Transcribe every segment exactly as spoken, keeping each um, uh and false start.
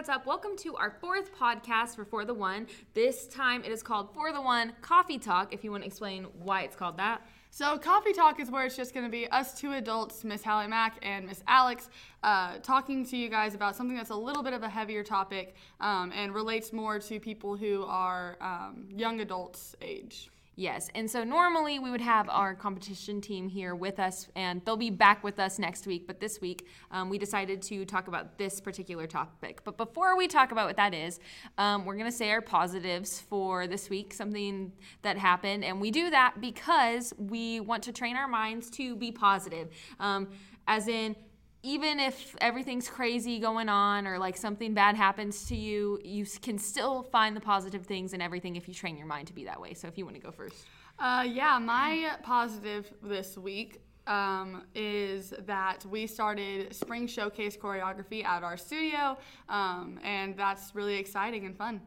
what's up? Welcome to our fourth podcast for For The One. This time it is called For The One Coffee Talk, if you want to explain why it's called that. So Coffee Talk is where it's just going to be us two adults, Miss Hallie Mack and Miss Alex, uh, talking to you guys about something that's a little bit of a heavier topic um, and relates more to people who are um, young adults age. Yes, and so normally we would have our competition team here with us, and they'll be back with us next week, but this week um, we decided to talk about this particular topic. But before we talk about what that is, um, we're going to say our positives for this week, something that happened, and we do that because we want to train our minds to be positive, um, as in, even if everything's crazy going on or like something bad happens to you, you can still find the positive things in everything if you train your mind to be that way. So if you want to go first. Uh, yeah, my positive this week um, is that we started Spring Showcase Choreography at our studio, um, and that's really exciting and fun.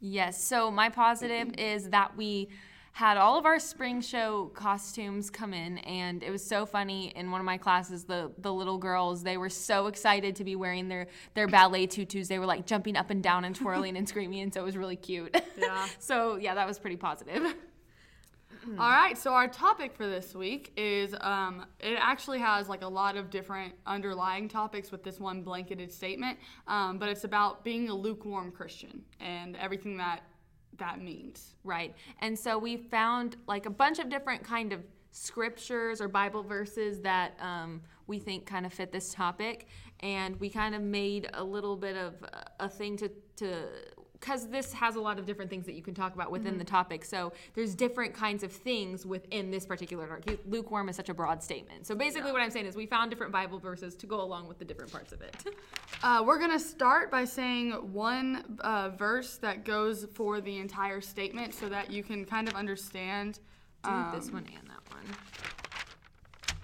Yes, so my positive is that we had all of our spring show costumes come in, and it was so funny. In one of my classes, the the little girls, they were so excited to be wearing their, their ballet tutus. They were like jumping up and down and twirling and screaming, and so it was really cute. Yeah. So yeah, that was pretty positive. All right, so our topic for this week is, um, it actually has like a lot of different underlying topics with this one blanketed statement, um, but it's about being a lukewarm Christian and everything that that means. Right. And so we found like a bunch of different kind of scriptures or Bible verses that um, we think kind of fit this topic. And we kind of made a little bit of a thing to, to because this has a lot of different things that you can talk about within mm-hmm. the topic. So there's different kinds of things within this particular topic. Lukewarm is such a broad statement. So basically yeah. what I'm saying is we found different Bible verses to go along with the different parts of it. Uh, we're going to start by saying one uh, verse that goes for the entire statement so that you can kind of understand. Do um, this one and that one.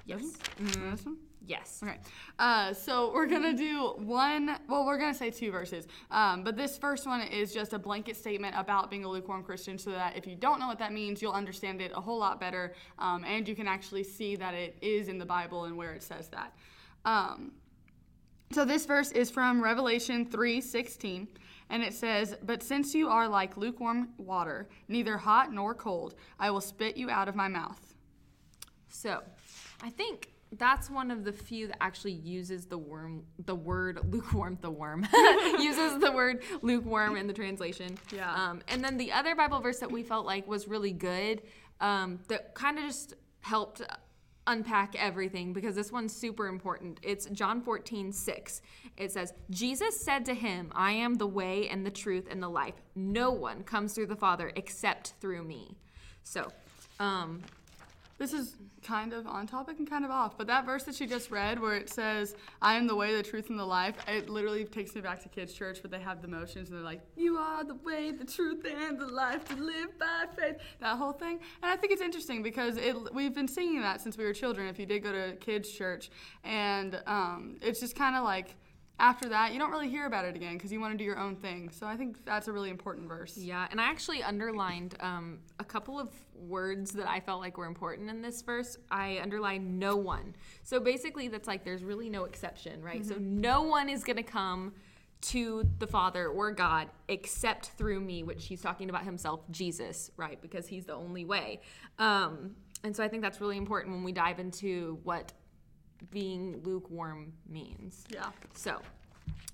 Yes. Mm-hmm. This one? Yes. Okay. Uh, so we're going to do one, well, we're going to say two verses. Um, but this first one is just a blanket statement about being a lukewarm Christian so that if you don't know what that means, you'll understand it a whole lot better. Um, and you can actually see that it is in the Bible and where it says that. Um, so this verse is from Revelation three sixteen. And it says, "But since you are like lukewarm water, neither hot nor cold, I will spit you out of my mouth." So I think that's one of the few that actually uses the worm, the word lukewarm, the worm, uses the word lukewarm in the translation. Yeah. Um, and then the other Bible verse that we felt like was really good, um, that kind of just helped unpack everything, because this one's super important. It's John fourteen six. It says, "Jesus said to him, I am the way and the truth and the life. No one comes through the Father except through me." So, um... this is kind of on topic and kind of off, but that verse that you just read where it says, "I am the way, the truth, and the life," it literally takes me back to kids' church where they have the motions and they're like, "You are the way, the truth, and the life, to live by faith," that whole thing. And I think it's interesting because it, we've been singing that since we were children, if you did go to kids' church. And um, it's just kind of like, after that, you don't really hear about it again because you want to do your own thing. So I think that's a really important verse. Yeah, and I actually underlined um, a couple of words that I felt like were important in this verse. I underlined "no one." So basically that's like there's really no exception, right? Mm-hmm. So no one is going to come to the Father or God except through me, which he's talking about himself, Jesus, right? Because he's the only way. Um, and so I think that's really important when we dive into what being lukewarm means. Yeah. So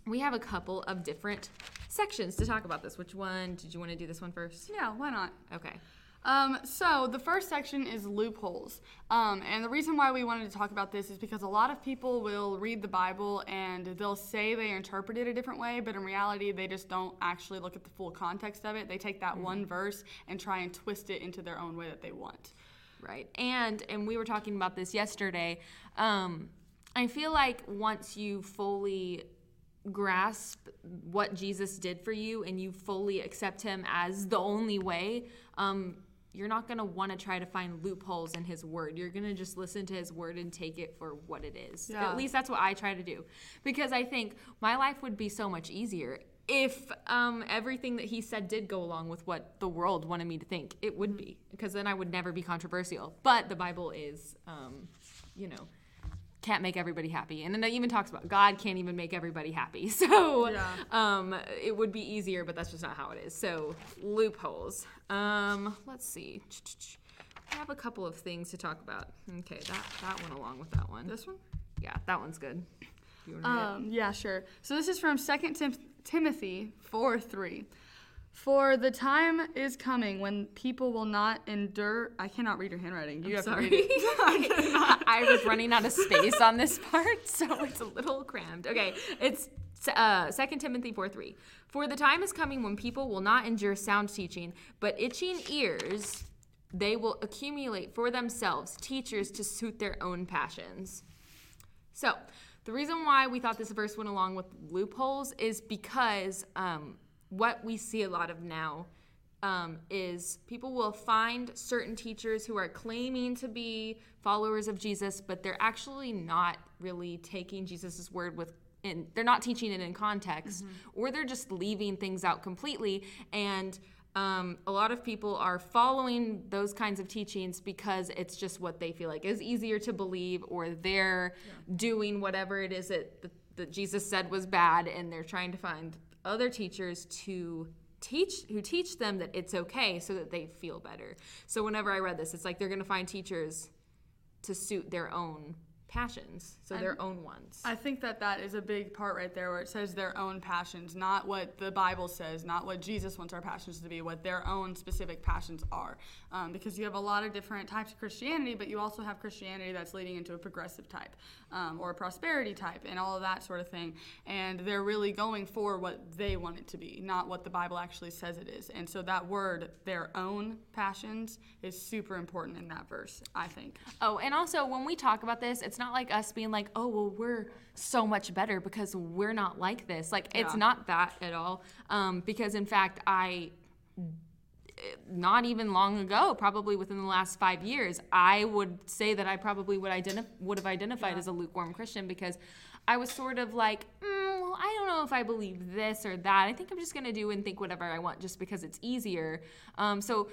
we have a couple of different sections to talk about this. Which one? Did you want to do this one first? Yeah, why not? Okay. Um, so the first section is loopholes. Um, and the reason why we wanted to talk about this is because a lot of people will read the Bible and they'll say they interpret it a different way, but in reality, they just don't actually look at the full context of it. They take that mm-hmm. one verse and try and twist it into their own way that they want. Right. And and we were talking about this yesterday. Um, I feel like once you fully grasp what Jesus did for you and you fully accept him as the only way, um, you're not going to want to try to find loopholes in his word. You're going to just listen to his word and take it for what it is. Yeah. At least that's what I try to do, because I think my life would be so much easier if um, everything that he said did go along with what the world wanted me to think. It would be, because then I would never be controversial. But the Bible is, um, you know, can't make everybody happy. And then it even talks about God can't even make everybody happy. So yeah. um, it would be easier, but that's just not how it is. So loopholes. Um, let's see. I have a couple of things to talk about. Okay, that, that one along with that one. This one? Yeah, that one's good. You want to um, read it? Yeah, sure. So this is from Second Timothy four three. For the time is coming when people will not endure... I cannot read your handwriting. You I'm have sorry. To read it. I was running out of space on this part, so it's a little crammed. Okay, it's uh, Second Timothy four three. For the time is coming when people will not endure sound teaching, but itching ears they will accumulate for themselves teachers to suit their own passions. So, the reason why we thought this verse went along with loopholes is because... Um, What we see a lot of now um, is people will find certain teachers who are claiming to be followers of Jesus, but they're actually not really taking Jesus' word with, and they're not teaching it in context, mm-hmm. or they're just leaving things out completely. And um, a lot of people are following those kinds of teachings because it's just what they feel like is easier to believe, or they're yeah. doing whatever it is that, that, that Jesus said was bad, and they're trying to find other teachers to teach who teach them that it's okay so that they feel better. So whenever I read this, it's like they're going to find teachers to suit their own passions, so and their own ones. I think that that is a big part right there where it says their own passions, not what the Bible says, not what Jesus wants our passions to be, what their own specific passions are. Um, because you have a lot of different types of Christianity, but you also have Christianity that's leading into a progressive type um, or a prosperity type and all of that sort of thing. And they're really going for what they want it to be, not what the Bible actually says it is. And so that word, their own passions, is super important in that verse, I think. Oh, and also when we talk about this, it's not not like us being like, oh, well, we're so much better because we're not like this. Like, yeah. It's not that at all. Um, because, in fact, I, not even long ago, probably within the last five years, I would say that I probably would, identif- would have identified yeah. as a lukewarm Christian because I was sort of like, mm, well, I don't know if I believe this or that. I think I'm just going to do and think whatever I want just because it's easier. Um, so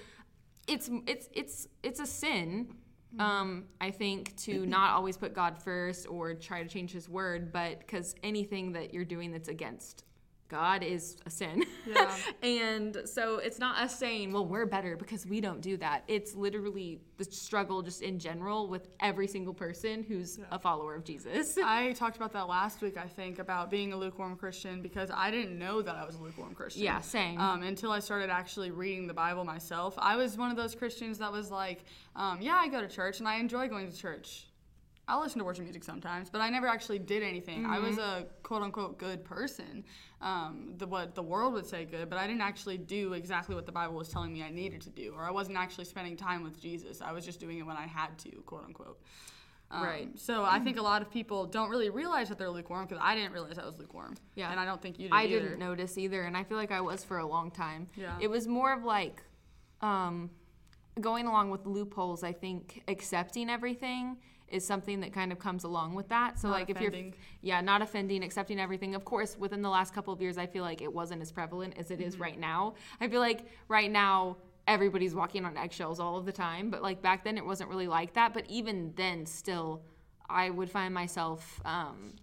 it's it's it's it's a sin. Um, I think to not always put God first or try to change his word, but because anything that you're doing that's against God is a sin. Yeah. And so it's not us saying, well, we're better because we don't do that. It's literally the struggle just in general with every single person who's yeah. a follower of Jesus. I talked about that last week, I think, about being a lukewarm Christian because I didn't know that I was a lukewarm Christian. Yeah, same. Um, until I started actually reading the Bible myself. I was one of those Christians that was like, um, yeah, I go to church and I enjoy going to church. I'll listen to worship music sometimes, but I never actually did anything. Mm-hmm. I was a quote-unquote good person, um, the, what the world would say good, but I didn't actually do exactly what the Bible was telling me I needed to do, or I wasn't actually spending time with Jesus. I was just doing it when I had to, quote-unquote. Um, right. So I think a lot of people don't really realize that they're lukewarm because I didn't realize I was lukewarm. Yeah. And I don't think you did I either. Didn't notice either, and I feel like I was for a long time. Yeah. It was more of like um, going along with loopholes, I think, accepting everything is something that kind of comes along with that. So not like offending. If you're, yeah, not offending, accepting everything. Of course, within the last couple of years, I feel like it wasn't as prevalent as it mm-hmm. is right now. I feel like right now everybody's walking on eggshells all of the time, but like back then it wasn't really like that. But even then still, I would find myself um,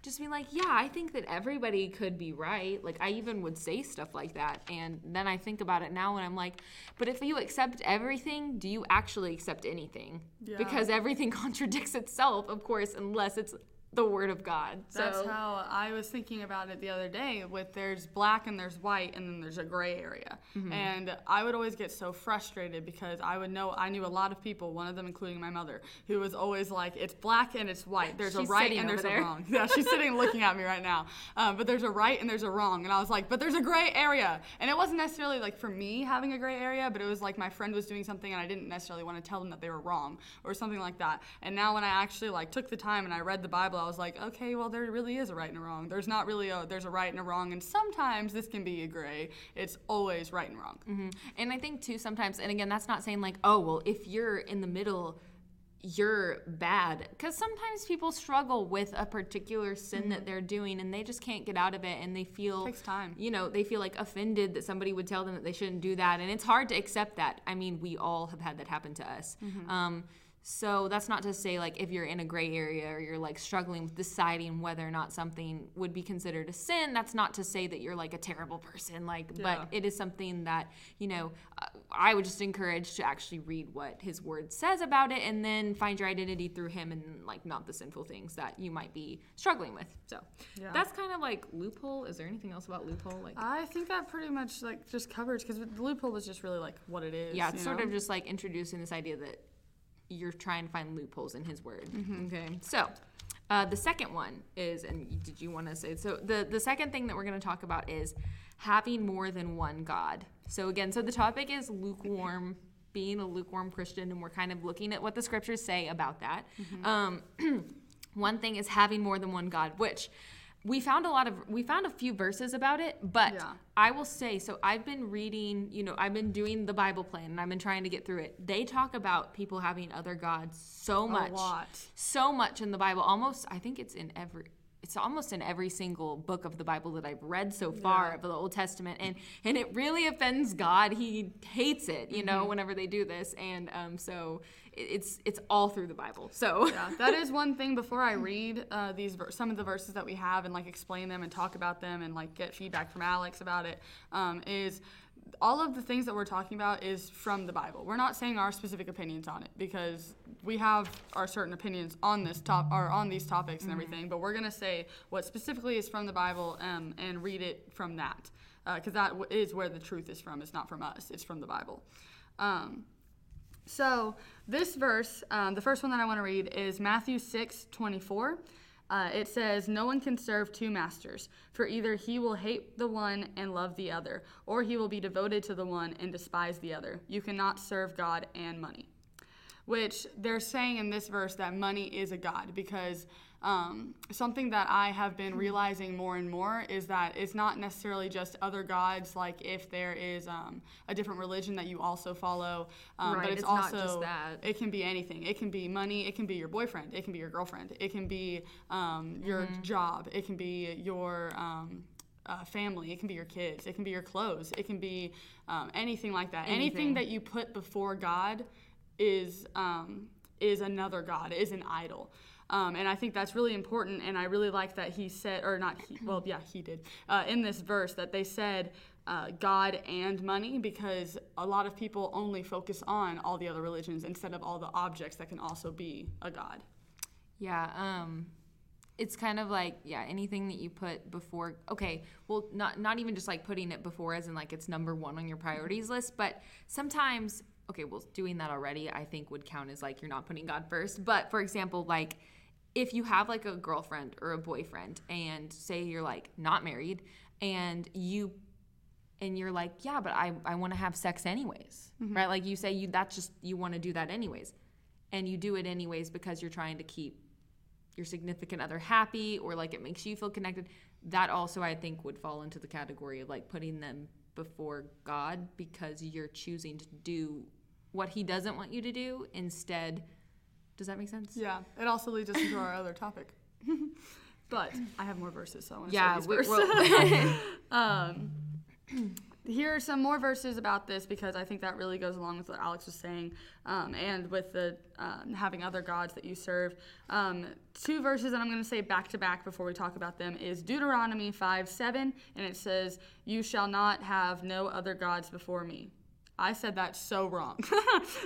just being like, yeah, I think that everybody could be right. Like I even would say stuff like that. And then I think about it now and I'm like, but if you accept everything, do you actually accept anything? Yeah. Because everything contradicts itself, of course, unless it's the word of God. That's so. How I was thinking about it the other day with there's black and there's white and then there's a gray area. Mm-hmm. And I would always get so frustrated because I would know, I knew a lot of people, one of them including my mother, who was always like, it's black and it's white. There's she's a right and there's there. A wrong. Yeah, she's sitting looking at me right now. Um, but there's a right and there's a wrong. And I was like, but there's a gray area. And it wasn't necessarily like for me having a gray area, but it was like my friend was doing something and I didn't necessarily want to tell them that they were wrong or something like that. And now when I actually like took the time and I read the Bible, I was like, okay, well, there really is a right and a wrong. There's not really a, there's a right and a wrong, and sometimes this can be a gray. It's always right and wrong. Mm-hmm. And I think, too, sometimes, and again, that's not saying like, oh, well, if you're in the middle, you're bad. Because sometimes people struggle with a particular sin mm-hmm. that they're doing, and they just can't get out of it, and they feel, it takes time. You know, they feel like offended that somebody would tell them that they shouldn't do that, and it's hard to accept that. I mean, we all have had that happen to us. Mm-hmm. Um, So that's not to say, like, if you're in a gray area or you're, like, struggling with deciding whether or not something would be considered a sin, that's not to say that you're, like, a terrible person. Like, yeah. But it is something that, you know, I would just encourage to actually read what his word says about it and then find your identity through him and, like, not the sinful things that you might be struggling with. So yeah. That's kind of, like, loophole. Is there anything else about loophole? Like, I think that pretty much, like, just covers, because the loophole was just really, like, what it is. Yeah, it's sort know? of just, like, introducing this idea that you're trying to find loopholes in his word. Mm-hmm. Okay. So uh, the second one is, and did you want to say, so the, the second thing that we're going to talk about is having more than one God. So again, so the topic is lukewarm, being a lukewarm Christian, and we're kind of looking at what the scriptures say about that. Mm-hmm. Um, one thing is having more than one God, which we found a lot of, we found a few verses about it, but yeah. I will say, so I've been reading, you know, I've been doing the Bible plan and I've been trying to get through it. They talk about people having other gods so much, a lot. so much in the Bible. Almost, I think it's in every, it's almost in every single book of the Bible that I've read so far yeah. of the Old Testament. And, and it really offends God. He hates it, you mm-hmm. know, whenever they do this. And um, so it's it's all through the Bible. So yeah, that is one thing. Before I read uh, these ver- some of the verses that we have and like explain them and talk about them and like get feedback from Alex about it, um, is all of the things that we're talking about is from the Bible. We're not saying our specific opinions on it because we have our certain opinions on this top or on these topics and mm-hmm. everything. But we're gonna say what specifically is from the Bible um, and read it from that because uh, that w- is where the truth is from. It's not from us. It's from the Bible. Um, So this verse, um, the first one that I want to read is Matthew six twenty-four. Uh, it says, "No one can serve two masters, for either he will hate the one and love the other, or he will be devoted to the one and despise the other. You cannot serve God and money." Which they're saying in this verse that money is a god because um, something that I have been realizing more and more is that it's not necessarily just other gods, like if there is um, a different religion that you also follow, um, right, but it's, it's also, not just that. It can be anything. It can be money, it can be your boyfriend, it can be your girlfriend, it can be um, your mm-hmm. job, it can be your um, uh, family, it can be your kids, it can be your clothes, it can be um, anything like that. Anything. Anything that you put before God is um, is another god, is an idol. Um, and I think that's really important, and I really like that he said, or not he, well, yeah, he did, uh, in this verse that they said uh, God and money because a lot of people only focus on all the other religions instead of all the objects that can also be a god. Yeah, um, it's kind of like, yeah, anything that you put before, okay, well, not not even just like putting it before as in like it's number one on your priorities list, but sometimes... Okay, well, doing that already, I think, would count as, like, you're not putting God first. But, for example, like, if you have, like, a girlfriend or a boyfriend and say you're, like, not married and you – and you're like, yeah, but I, I want to have sex anyways, mm-hmm. right? Like, you say you that's just – you want to do that anyways. And you do it anyways because you're trying to keep your significant other happy or, like, it makes you feel connected. That also, I think, would fall into the category of, like, putting them – before God because you're choosing to do what he doesn't want you to do instead. Does that make sense? Yeah. It also leads us into our other topic. But I have more verses, so I want to yeah, share these verses. um, here are some more verses about this because I think that really goes along with what Alex was saying um, and with the um, having other gods that you serve. Um, two verses that I'm going to say back to back before we talk about them is Deuteronomy five seven, and it says, "You shall not have no other gods before me." I said that so wrong.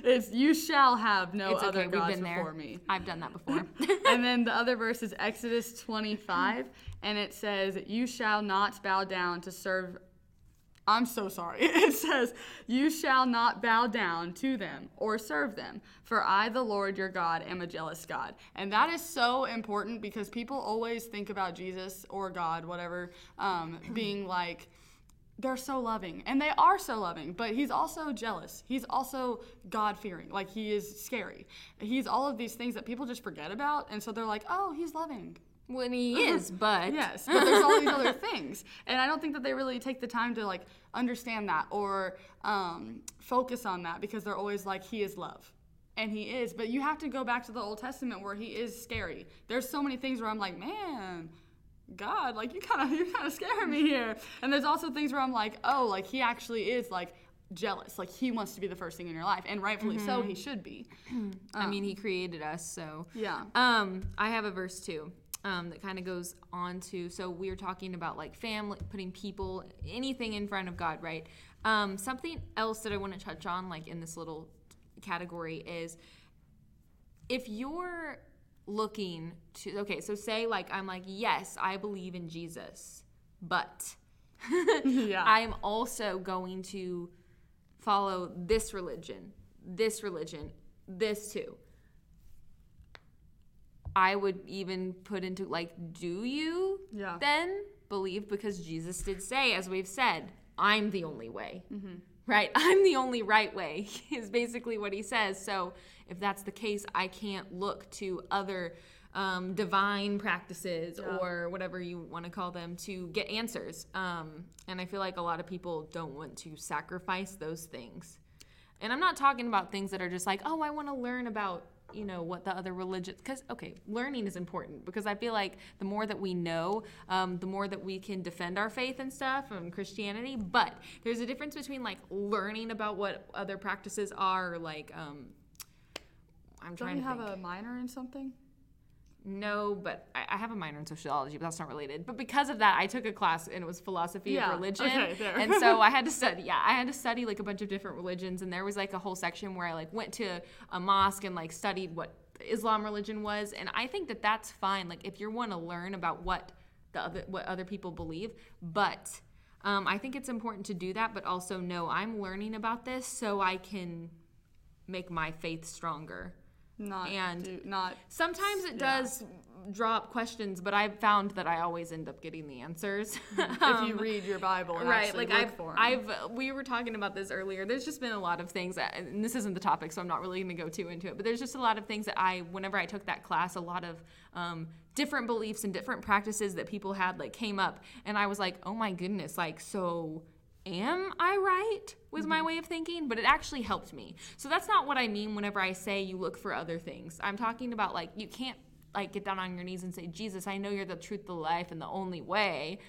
It's "you shall have no it's other okay, gods before me." I've done that before. And then the other verse is Exodus twenty-five, and it says, "You shall not bow down to serve I'm so sorry. It says, "You shall not bow down to them or serve them, for I, the Lord your God, am a jealous God." And that is so important because people always think about Jesus or God, whatever, um, being like, they're so loving. And they are so loving, but he's also jealous. He's also God-fearing. Like, he is scary. He's all of these things that people just forget about, and so they're like, oh, he's loving. When he is, but... Yes, but there's all these other things. And I don't think that they really take the time to, like, understand that or um, focus on that because they're always like, he is love. And he is. But you have to go back to the Old Testament where he is scary. There's so many things where I'm like, man... God, like, you kind of you kind of scare me here. And there's also things where I'm like, oh, like, he actually is, like, jealous. Like, he wants to be the first thing in your life, and rightfully mm-hmm. so, he should be. um, I mean, he created us, so. Yeah. Um, I have a verse, too, um, that kind of goes on to, so we were talking about, like, family, putting people, anything in front of God, right? Um, something else that I want to touch on, like, in this little category is if you're looking to, okay, so say, like, I'm like, yes, I believe in Jesus, but yeah. I'm also going to follow this religion, this religion, this too. I would even put into, like, do you yeah. then believe? Because Jesus did say, as we've said, I'm the only way, mm-hmm. right? I'm the only right way is basically what he says. So if that's the case, I can't look to other Um, divine practices yeah. or whatever you want to call them to get answers. Um, and I feel like a lot of people don't want to sacrifice those things. And I'm not talking about things that are just like, oh, I want to learn about, you know, what the other religion, because, okay, learning is important because I feel like the more that we know, um, the more that we can defend our faith and stuff and Christianity. But there's a difference between, like, learning about what other practices are, like, um, I'm trying to think. Don't you have a minor in something? No, but I have a minor in sociology, but that's not related. But because of that, I took a class, and it was philosophy yeah. of religion. Okay, there. And so I had to study, yeah, I had to study, like, a bunch of different religions, and there was, like, a whole section where I, like, went to a mosque and, like, studied what Islam religion was. And I think that that's fine, like, if you want to learn about what the other, what other people believe. But um, I think it's important to do that, but also, no, I'm learning about this so I can make my faith stronger. Not and do, not sometimes it yeah. does drop questions, but I've found that I always end up getting the answers um, if you read your Bible and right, actually like look I've, for them. I've we were talking about this earlier. There's just been a lot of things, that, and this isn't the topic, so I'm not really going to go too into it. But there's just a lot of things that I, whenever I took that class, a lot of um, different beliefs and different practices that people had like came up, and I was like, oh my goodness, like so. Am I right was my way of thinking, but it actually helped me. So that's not what I mean whenever I say you look for other things. I'm talking about, like, you can't, like, get down on your knees and say, Jesus, I know you're the truth, the life, and the only way.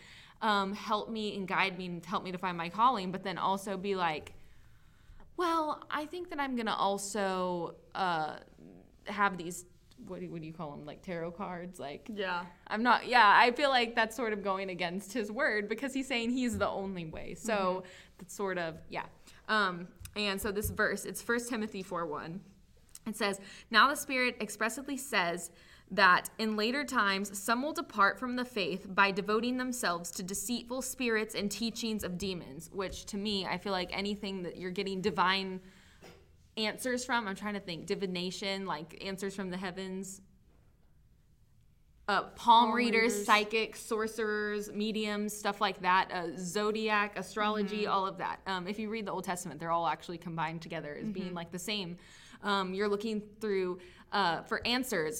Um, help me and guide me and help me to find my calling, but then also be like, well, I think that I'm going to also uh, have these What do, what do you call them, like tarot cards? Like, yeah. I'm not, yeah, I feel like that's sort of going against his word because he's saying he's the only way. So mm-hmm. that's sort of, yeah. Um, and so this verse, it's First Timothy four one. It says, now the Spirit expressly says that in later times some will depart from the faith by devoting themselves to deceitful spirits and teachings of demons, which to me, I feel like anything that you're getting divine answers from, I'm trying to think, divination, like answers from the heavens, uh, palm, palm readers, readers, psychics, sorcerers, mediums, stuff like that, uh, zodiac, astrology, mm-hmm. all of that. Um, if you read the Old Testament, they're all actually combined together as mm-hmm. being like the same. Um, you're looking through uh, for answers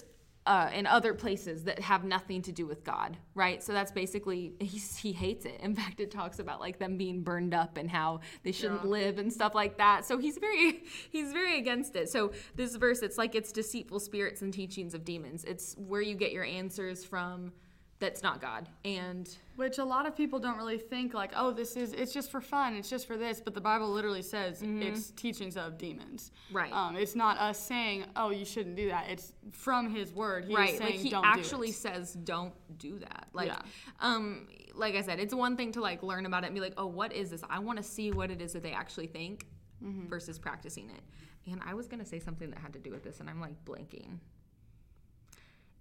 uh, in other places that have nothing to do with God, right? So that's basically, he's, he hates it. In fact, it talks about like them being burned up and how they shouldn't yeah. live and stuff like that. So he's very, he's very against it. So this verse, it's like it's deceitful spirits and teachings of demons. It's where you get your answers from that's not God. And which a lot of people don't really think like, oh, this is, it's just for fun, it's just for this. But the Bible literally says mm-hmm. it's teachings of demons. Right. Um, it's not us saying, oh, you shouldn't do that. It's from his word. He's right. saying like he don't actually do it. says don't do that. Like, yeah. um, like I said, it's one thing to like learn about it and be like, oh, what is this? I want to see what it is that they actually think mm-hmm. versus practicing it. And I was going to say something that had to do with this and I'm like blanking.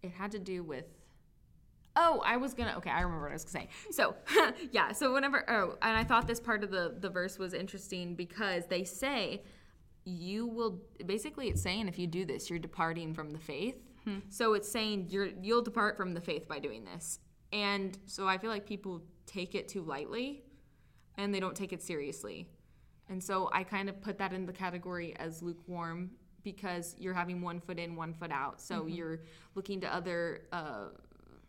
It had to do with Oh, I was going to, okay, I remember what I was going to say. So, yeah, so whenever, oh, and I thought this part of the, the verse was interesting because they say you will, basically it's saying if you do this, you're departing from the faith. Hmm. So it's saying you're, you'll depart from the faith by doing this. And so I feel like people take it too lightly and they don't take it seriously. And so I kind of put that in the category as lukewarm because you're having one foot in, one foot out. So mm-hmm. you're looking to other uh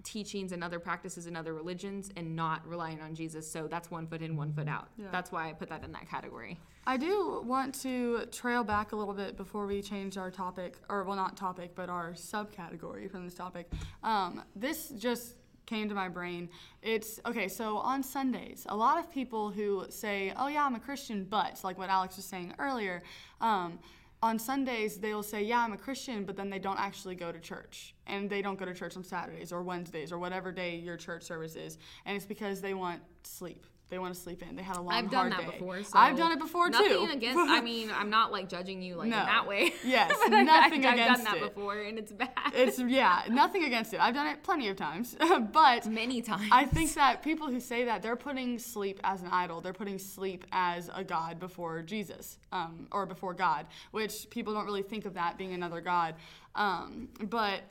teachings and other practices and other religions and not relying on Jesus. So that's one foot in, one foot out. Yeah. That's why I put that in that category. I do want to trail back a little bit before we change our topic, or well, not topic, but our subcategory from this topic. Um, this just came to my brain. It's, okay, so on Sundays, a lot of people who say, oh yeah, I'm a Christian, but, like what Alex was saying earlier, um, on Sundays they'll say, yeah, I'm a Christian, but then they don't actually go to church. And they don't go to church on Saturdays or Wednesdays or whatever day your church service is. And it's because they want sleep. They want to sleep in. They had a long, I've hard day. I've done that day. before. So I've done it before, nothing too. Nothing against, I mean, I'm not, like, judging you, like, no. in that way. Yes, but nothing I, I've against it. I've done that it. before, and it's bad. It's, yeah, nothing against it. I've done it plenty of times. But many times. I think that people who say that, they're putting sleep as an idol. They're putting sleep as a god before Jesus, um, or before God, which people don't really think of that being another god. Um, but...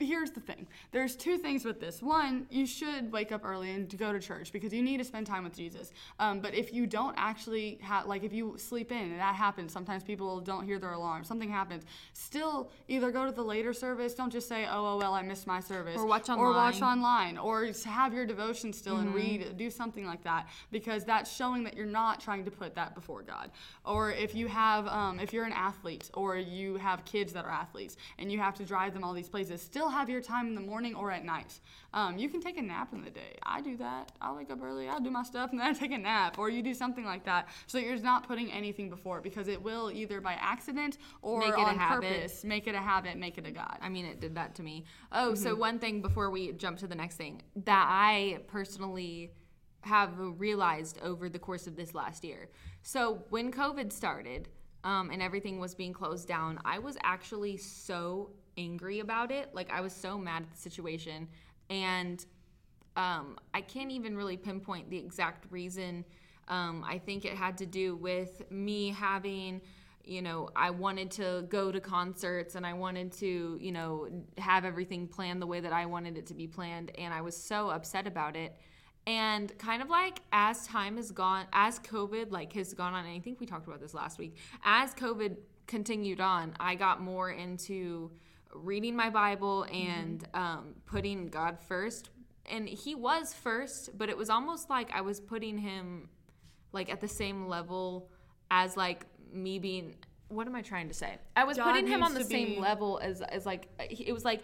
Here's the thing. There's two things with this. One, you should wake up early and go to church because you need to spend time with Jesus. Um, but if you don't actually have, like if you sleep in, and that happens, sometimes people don't hear their alarm, something happens, still either go to the later service, don't just say, oh, oh well, I missed my service. Or watch online. Or watch online. Or have your devotion still mm-hmm. and read, do something like that, because that's showing that you're not trying to put that before God. Or if you have, um, if you're an athlete or you have kids that are athletes and you have to drive them all these places, still have your time in the morning or at night. Um, you can take a nap in the day. I do that. I wake up early, I'll do my stuff, and then I take a nap. Or you do something like that so that you're not putting anything before it, because it will either by accident or make it on purpose. Make it a habit. Make it a god. I mean, it did that to me. Oh, mm-hmm. So one thing before we jump to the next thing that I personally have realized over the course of this last year. So when COVID started um, and everything was being closed down, I was actually so angry about it. Like, I was so mad at the situation, and um I can't even really pinpoint the exact reason. um I think it had to do with me having, you know, I wanted to go to concerts, and I wanted to, you know, have everything planned the way that I wanted it to be planned, and I was so upset about it. And kind of like as time has gone, as COVID like has gone on, and I think we talked about this last week, as COVID continued on, I got more into reading my Bible and mm-hmm. um, putting God first. And he was first, but it was almost like I was putting him like at the same level as like me being, what am I trying to say? I was God putting him on the same be... level as, as like, it was like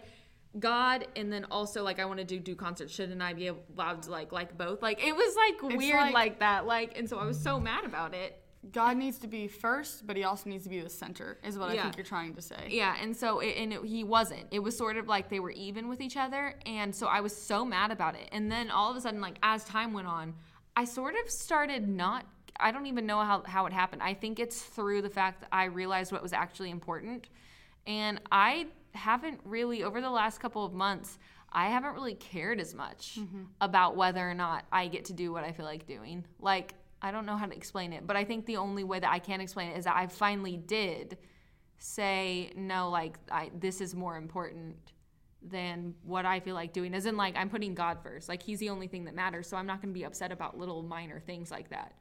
God, and then also like I want to do do concerts. Shouldn't I be allowed to like like both? Like it was like it's weird like... like that. Like, and so I was so mad about it. God needs to be first, but he also needs to be the center, is what yeah. I think you're trying to say. Yeah, and so it, and it, he wasn't. It was sort of like they were even with each other, and so I was so mad about it. And then all of a sudden, like as time went on, I sort of started not, I don't even know how, how it happened. I think it's through the fact that I realized what was actually important. And I haven't really, over the last couple of months, I haven't really cared as much mm-hmm. about whether or not I get to do what I feel like doing. Like, I don't know how to explain it, but I think the only way that I can explain it is that I finally did say, no, like, I, this is more important than what I feel like doing. As in, like, I'm putting God first. Like, he's the only thing that matters, so I'm not going to be upset about little minor things like that.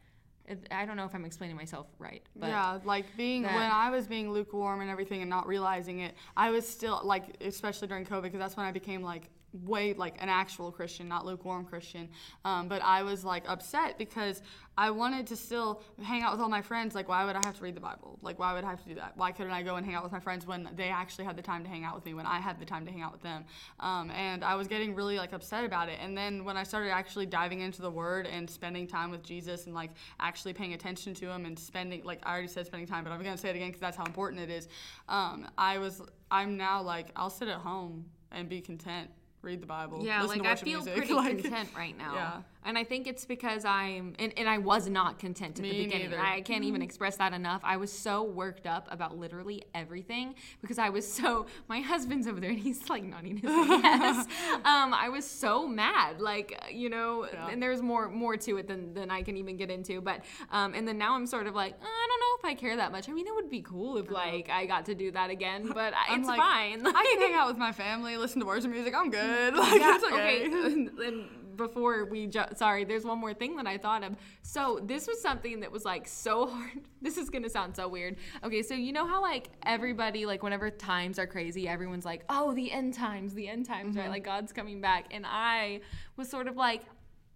I don't know if I'm explaining myself right. But yeah, like being that, when I was being lukewarm and everything and not realizing it, I was still, like, especially during COVID, because that's when I became, like, way like an actual Christian, not lukewarm Christian. Um, but I was like upset because I wanted to still hang out with all my friends. Like, why would I have to read the Bible? Like, why would I have to do that? Why couldn't I go and hang out with my friends when they actually had the time to hang out with me, when I had the time to hang out with them? Um, and I was getting really like upset about it. And then when I started actually diving into the Word and spending time with Jesus and like actually paying attention to him and spending, like I already said spending time, but I'm going to say it again because that's how important it is. Um, I was, I'm now like, I'll sit at home and be content. Read the Bible. Yeah, listen like to I feel music. pretty like, content right now. Yeah. And I think it's because I'm, and, and I was not content at Me the beginning. Neither. I can't mm-hmm. even express that enough. I was so worked up about literally everything because I was so, my husband's over there and he's like nodding his head. Yes. um, I was so mad. Like, you know, yeah. and there's more more to it than, than I can even get into. But, um, and then now I'm sort of like, oh, I don't know if I care that much. I mean, it would be cool if like I got to do that again, but it's like, fine. Like, I can hang out with my family, listen to words and music. I'm good. Like, yeah, okay. And, and before we jump, sorry, there's one more thing that I thought of. So this was something that was like so hard. This is going to sound so weird. Okay, so you know how like everybody, like whenever times are crazy, everyone's like, oh, the end times, the end times, mm-hmm. right? Like God's coming back. And I was sort of like,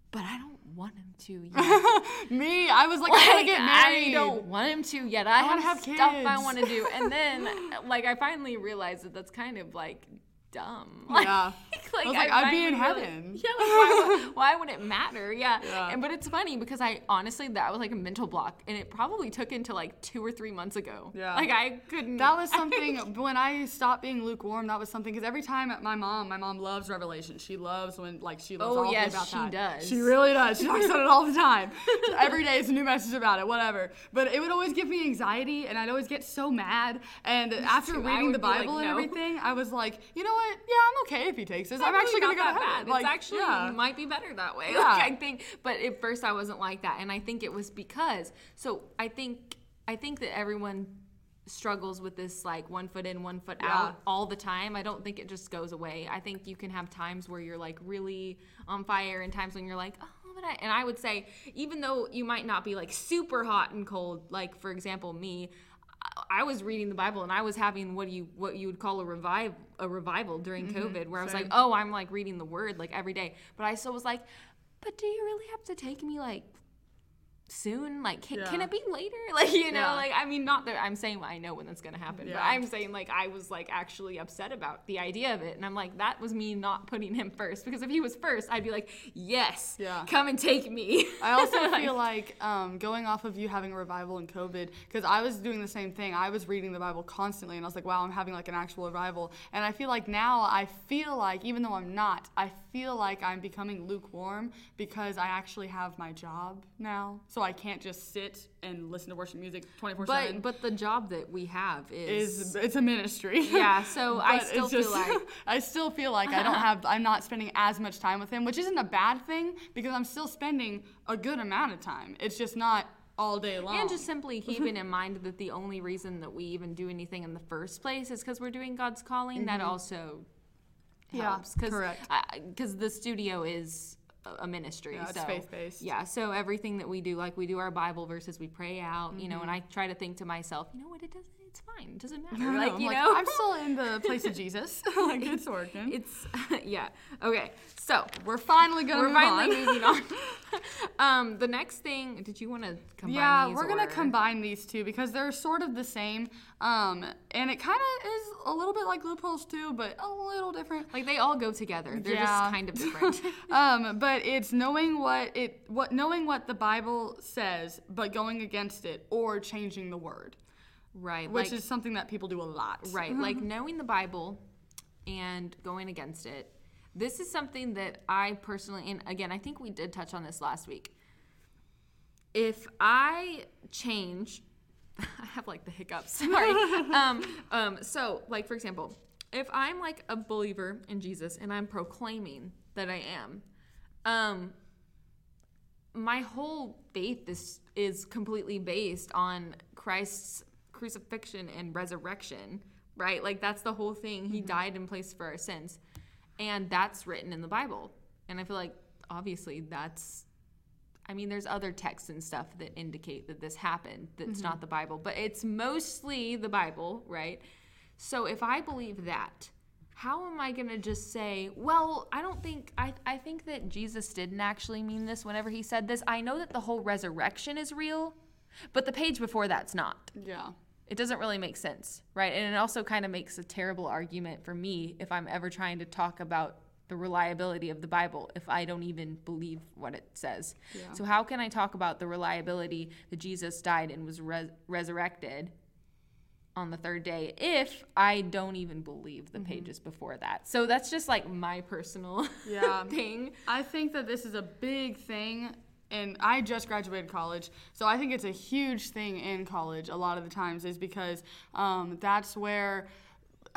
but I don't want him to yet. Me, I was like, like I want to get married. I don't want him to yet. I, I have, have stuff kids. I want to do. And then like I finally realized that that's kind of like dumb. Yeah. Like, like, I was like, I, I'd be in heaven. Really, yeah, like, why, why would it matter? Yeah. yeah. And but it's funny because I honestly, that was like a mental block. And it probably took until like two or three months ago. Yeah. Like I couldn't. That was something, I, when I stopped being lukewarm, that was something. Because every time at my mom, my mom loves Revelation. She loves when, like, she loves oh, all yes, about that. Oh, yes, she does. She really does. She talks about it all the time. So every day is a new message about it, whatever. But it would always give me anxiety, and I'd always get so mad. And it's after true. reading the Bible like, and no. everything, I was like, you know what? Yeah, I'm okay if he takes this. I'm, I'm actually really going to go bad. It's like, actually yeah. might be better that way. Yeah. Like, I think, but at first I wasn't like that. And I think it was because, so I think, I think that everyone struggles with this, like, one foot in, one foot yeah. out all the time. I don't think it just goes away. I think you can have times where you're, like, really on fire and times when you're like, oh, but I, and I would say, even though you might not be, like, super hot and cold, like, for example, me, I was reading the Bible and I was having what you what you would call a revive a revival during mm-hmm. COVID, where I was Same. like, oh, I'm like reading the Word like every day, but I still was like, but do you really have to take me like soon? Like, can, yeah. can it be later? Like, you know, yeah. like, I mean, not that I'm saying I know when that's gonna happen, yeah. but I'm saying like I was like actually upset about the idea of it, and I'm like, that was me not putting him first, because if he was first, I'd be like, yes, yeah. come and take me. I also like, feel like um, going off of you having a revival in COVID, because I was doing the same thing. I was reading the Bible constantly, and I was like, wow, I'm having like an actual revival, and I feel like now I feel like, even though I'm not, I feel like I'm becoming lukewarm because I actually have my job now. So I can't just sit and listen to worship music twenty-four seven. But, but the job that we have is... is it's a ministry. Yeah, so I still feel just, like... I still feel like I don't have... I'm not spending as much time with him, which isn't a bad thing, because I'm still spending a good amount of time. It's just not... all day long. And just simply keeping in mind that the only reason that we even do anything in the first place is because we're doing God's calling. Mm-hmm. That also helps. Yeah, cause, correct. Because the studio is... a ministry. Yeah, it's so, faith-based. Yeah, so everything that we do, like we do our Bible verses, we pray out, mm-hmm. you know, and I try to think to myself, you know what, it doesn't, it's fine, it doesn't matter. No, like, I'm you like, know. I'm still in the place of Jesus. Like, it's working. It's, yeah. Okay, so we're finally going to move finally on. Moving on. um, the next thing, did you want to combine yeah, these? Yeah, we're going to combine these two because they're sort of the same, um, and it kind of is a little bit like loopholes too, but a little different. Like, they all go together. They're yeah. just kind of different. um, but But it's knowing what it what knowing what the Bible says, but going against it or changing the word, right? Which like, is something that people do a lot, right? Mm-hmm. Like knowing the Bible and going against it. This is something that I personally, and again, I think we did touch on this last week. If I change, I have like the hiccups. Sorry. um, um, so, like for example, if I'm like a believer in Jesus and I'm proclaiming that I am. Um, my whole faith is, is completely based on Christ's crucifixion and resurrection, right? Like, that's the whole thing. He mm-hmm. died in place for our sins. And that's written in the Bible. And I feel like, obviously, that's... I mean, there's other texts and stuff that indicate that this happened, that's mm-hmm. not the Bible. But it's mostly the Bible, right? So if I believe that... how am I going to just say, well, I don't think, I, I think that Jesus didn't actually mean this whenever he said this. I know that the whole resurrection is real, but the page before that's not. Yeah. It doesn't really make sense, right? And it also kind of makes a terrible argument for me if I'm ever trying to talk about the reliability of the Bible if I don't even believe what it says. Yeah. So how can I talk about the reliability that Jesus died and was res- resurrected on the third day if I don't even believe the pages mm-hmm. before that? So that's just like my personal yeah. thing. I think that this is a big thing, and I just graduated college, so I think it's a huge thing in college a lot of the times is because um, that's where,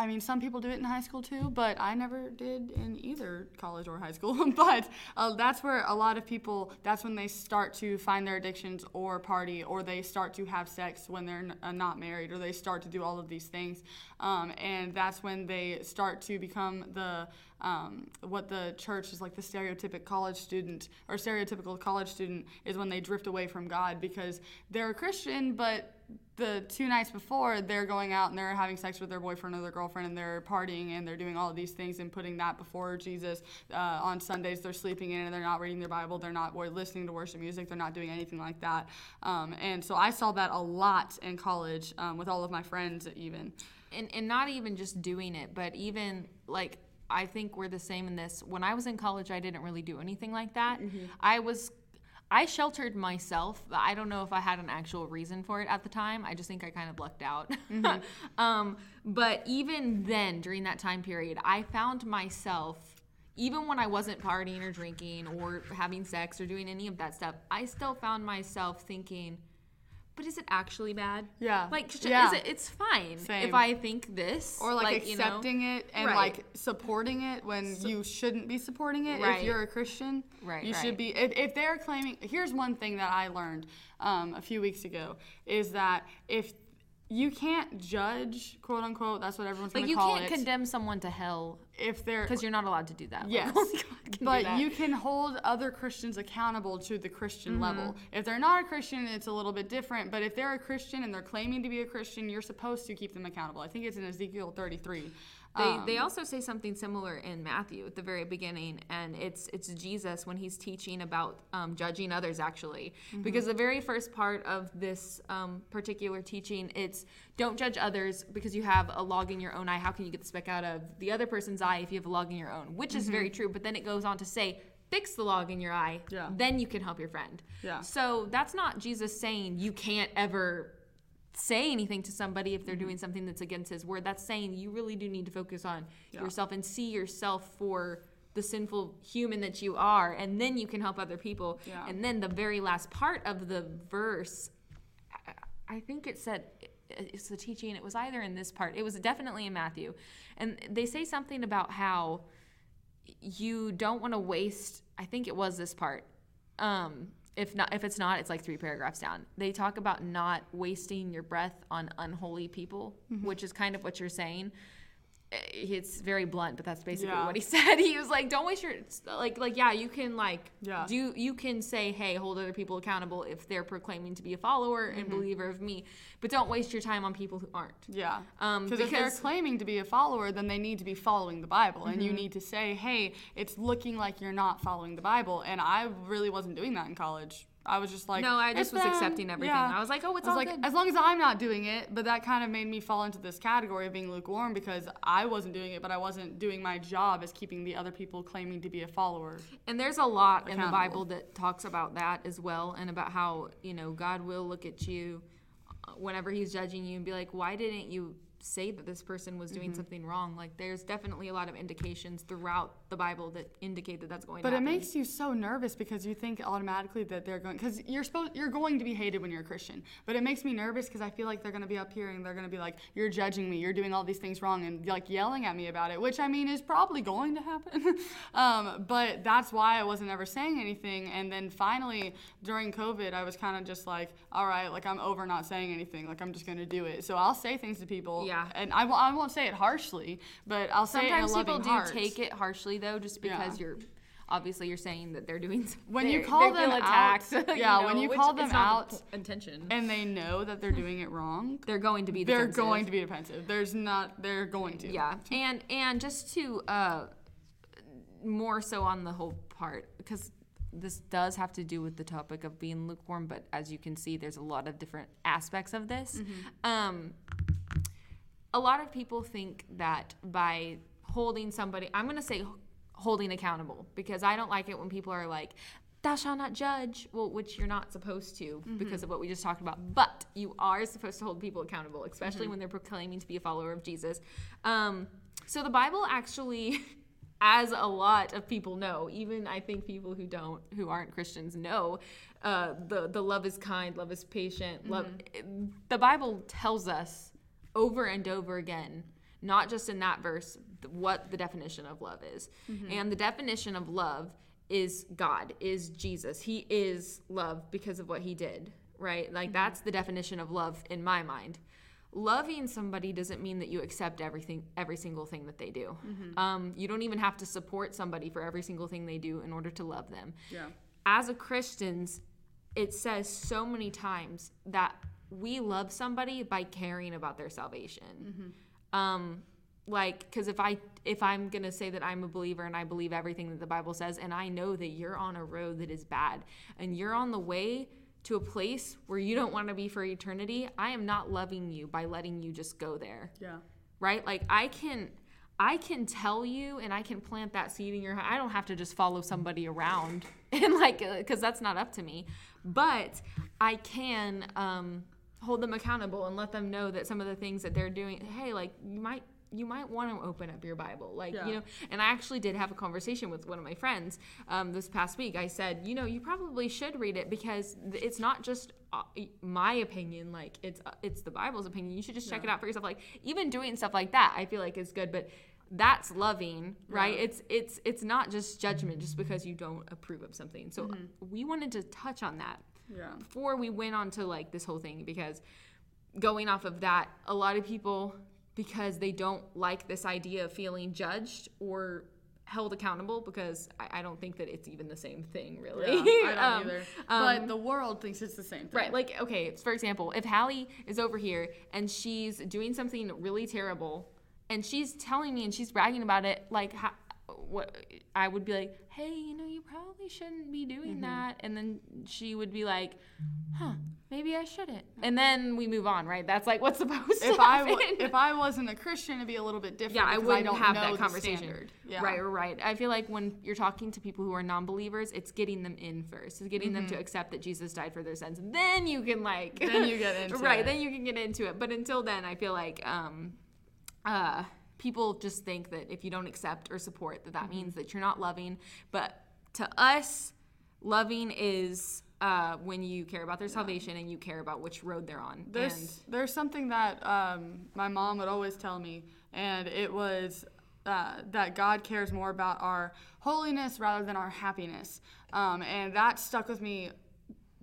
I mean, some people do it in high school too, but I never did in either college or high school. But uh, that's where a lot of people, that's when they start to find their addictions or party, or they start to have sex when they're n- not married, or they start to do all of these things. Um, and that's when they start to become the... Um, what the church is like the stereotypical college student or stereotypical college student is when they drift away from God because they're a Christian, but the two nights before they're going out and they're having sex with their boyfriend or their girlfriend and they're partying and they're doing all of these things and putting that before Jesus. Uh, on Sundays they're sleeping in and they're not reading their Bible, they're not listening to worship music, they're not doing anything like that. Um, and so I saw that a lot in college um, with all of my friends even. And, and not even just doing it, but even like I think we're the same in this. When I was in college, I didn't really do anything like that. Mm-hmm. I was, I sheltered myself, but I don't know if I had an actual reason for it at the time. I just think I kind of lucked out. Mm-hmm. um, but even then, during that time period, I found myself, even when I wasn't partying or drinking or having sex or doing any of that stuff, I still found myself thinking, but is it actually bad? Yeah. Like, sh- yeah. Is it, it's fine Same. If I think this. Or, like, like accepting you know? It and, right. like, supporting it when so, you shouldn't be supporting it. Right. If you're a Christian, right, you right. should be. If, if they're claiming, here's one thing that I learned um, a few weeks ago, is that if you can't judge, quote, unquote, that's what everyone's going to call it. Like, you can't condemn someone to hell. If they're. Because you're not allowed to do that. Yes. Like, but that. You can hold other Christians accountable to the Christian mm-hmm. level. If they're not a Christian, it's a little bit different. But if they're a Christian and they're claiming to be a Christian, you're supposed to keep them accountable. I think it's in Ezekiel thirty-three. They um, they also say something similar in Matthew at the very beginning, and it's it's Jesus when he's teaching about um, judging others, actually. Mm-hmm. Because the very first part of this um, particular teaching, it's don't judge others because you have a log in your own eye. How can you get the speck out of the other person's eye if you have a log in your own? Which mm-hmm. is very true, but then it goes on to say, fix the log in your eye, yeah. then you can help your friend. Yeah. So that's not Jesus saying you can't ever say anything to somebody if they're mm-hmm. doing something that's against his word. That's saying you really do need to focus on yeah. yourself and see yourself for the sinful human that you are, and then you can help other people. Yeah. And then the very last part of the verse, I think it said, it's the teaching, it was either in this part, it was definitely in Matthew, and they say something about how you don't want to waste, I think it was this part, um, if not, if it's not, it's like three paragraphs down. They talk about not wasting your breath on unholy people, mm-hmm. which is kind of what you're saying. It's very blunt, but that's basically yeah. what he said. He was like, don't waste your, like, like yeah, you can, like, yeah. do you can say, hey, hold other people accountable if they're proclaiming to be a follower mm-hmm. and believer of me, but don't waste your time on people who aren't. Yeah. Um, because if they're claiming to be a follower, then they need to be following the Bible, mm-hmm. and you need to say, hey, it's looking like you're not following the Bible, and I really wasn't doing that in college. I was just like, no, I just was them. accepting everything. Yeah. I was like, oh, it's I was all like, good. As long as I'm not doing it, but that kind of made me fall into this category of being lukewarm because I wasn't doing it, but I wasn't doing my job as keeping the other people claiming to be a follower. And there's a lot in the Bible that talks about that as well, and about how, you know, God will look at you whenever he's judging you and be like, why didn't you say that this person was doing mm-hmm. something wrong? Like, there's definitely a lot of indications throughout the Bible that indicate that that's going but to happen. But it makes you so nervous because you think automatically that they're going, because you're supposed, you're going to be hated when you're a Christian. But it makes me nervous because I feel like they're going to be up here and they're going to be like, you're judging me, you're doing all these things wrong, and like yelling at me about it, which I mean is probably going to happen. um, but that's why I wasn't ever saying anything. And then finally during COVID, I was kind of just like, all right, like I'm over not saying anything. Like I'm just going to do it. So I'll say things to people. Yeah. And I, w- I won't say it harshly, but I'll say Sometimes it in a loving heart. Sometimes people do take it harshly, though, just because yeah. you're obviously you're saying that they're doing something. When you call them out, yeah, when you call them out intention, and they know that they're doing it wrong, they're going to be defensive. They're going to be defensive. There's not. They're going to. Yeah. And and just to uh, more so on the whole part, because this does have to do with the topic of being lukewarm. But as you can see, there's a lot of different aspects of this. Mm-hmm. Um, A lot of people think that by holding somebody, I'm going to say holding accountable, because I don't like it when people are like, thou shalt not judge, well, which you're not supposed to mm-hmm. because of what we just talked about, but you are supposed to hold people accountable, especially mm-hmm. when they're proclaiming to be a follower of Jesus. Um, so the Bible actually, as a lot of people know, even I think people who don't, who aren't Christians know, uh, the, the love is kind, love is patient. Mm-hmm. Love, the Bible tells us over and over again, not just in that verse, what the definition of love is. Mm-hmm. And the definition of love is God, is Jesus. He is love because of what he did, right? Like, mm-hmm. that's the definition of love in my mind. Loving somebody doesn't mean that you accept everything, every single thing that they do. Mm-hmm. Um, you don't even have to support somebody for every single thing they do in order to love them. Yeah. As a Christians, it says so many times that we love somebody by caring about their salvation. Mm-hmm. Um, like, because if, I, if I'm going to say that I'm a believer and I believe everything that the Bible says, and I know that you're on a road that is bad and you're on the way to a place where you don't want to be for eternity, I am not loving you by letting you just go there. Yeah. Right? Like, I can... I can tell you and I can plant that seed in your heart. I don't have to just follow somebody around and like, because that's not up to me. But I can um, hold them accountable and let them know that some of the things that they're doing, hey, like you might you might want to open up your Bible. Like, yeah. you know, and I actually did have a conversation with one of my friends um, this past week. I said, you know, you probably should read it because it's not just my opinion. Like it's, it's the Bible's opinion. You should just check yeah. it out for yourself. Like even doing stuff like that, I feel like is good, but that's loving, right? Yeah. It's, it's, it's not just judgment just because you don't approve of something. So mm-hmm. we wanted to touch on that yeah. before we went on to like this whole thing, because going off of that, a lot of people, because they don't like this idea of feeling judged or held accountable, because I, I don't think that it's even the same thing, really. Yeah, I don't um, either. But um, the world thinks it's the same thing. Right, like, okay, for example, if Hallie is over here and she's doing something really terrible and she's telling me and she's bragging about it, like, how, what, I would be like, hey, you know, you probably shouldn't be doing mm-hmm. that. And then she would be like, huh. Maybe I shouldn't. And then we move on, right? That's like what's supposed to if happen. I w- if I wasn't a Christian, it'd be a little bit different. Yeah, I wouldn't I don't have that conversation. Yeah. Right, right. I feel like when you're talking to people who are non-believers, it's getting them in first. It's getting mm-hmm. them to accept that Jesus died for their sins. Then you can like... Then you get into right, it. Right, then you can get into it. But until then, I feel like um, uh, people just think that if you don't accept or support, that that mm-hmm. means that you're not loving. But to us, loving is... Uh, when you care about their yeah. salvation and you care about which road they're on. There's, and there's something that um, my mom would always tell me, and it was uh, that God cares more about our holiness rather than our happiness. Um, and that stuck with me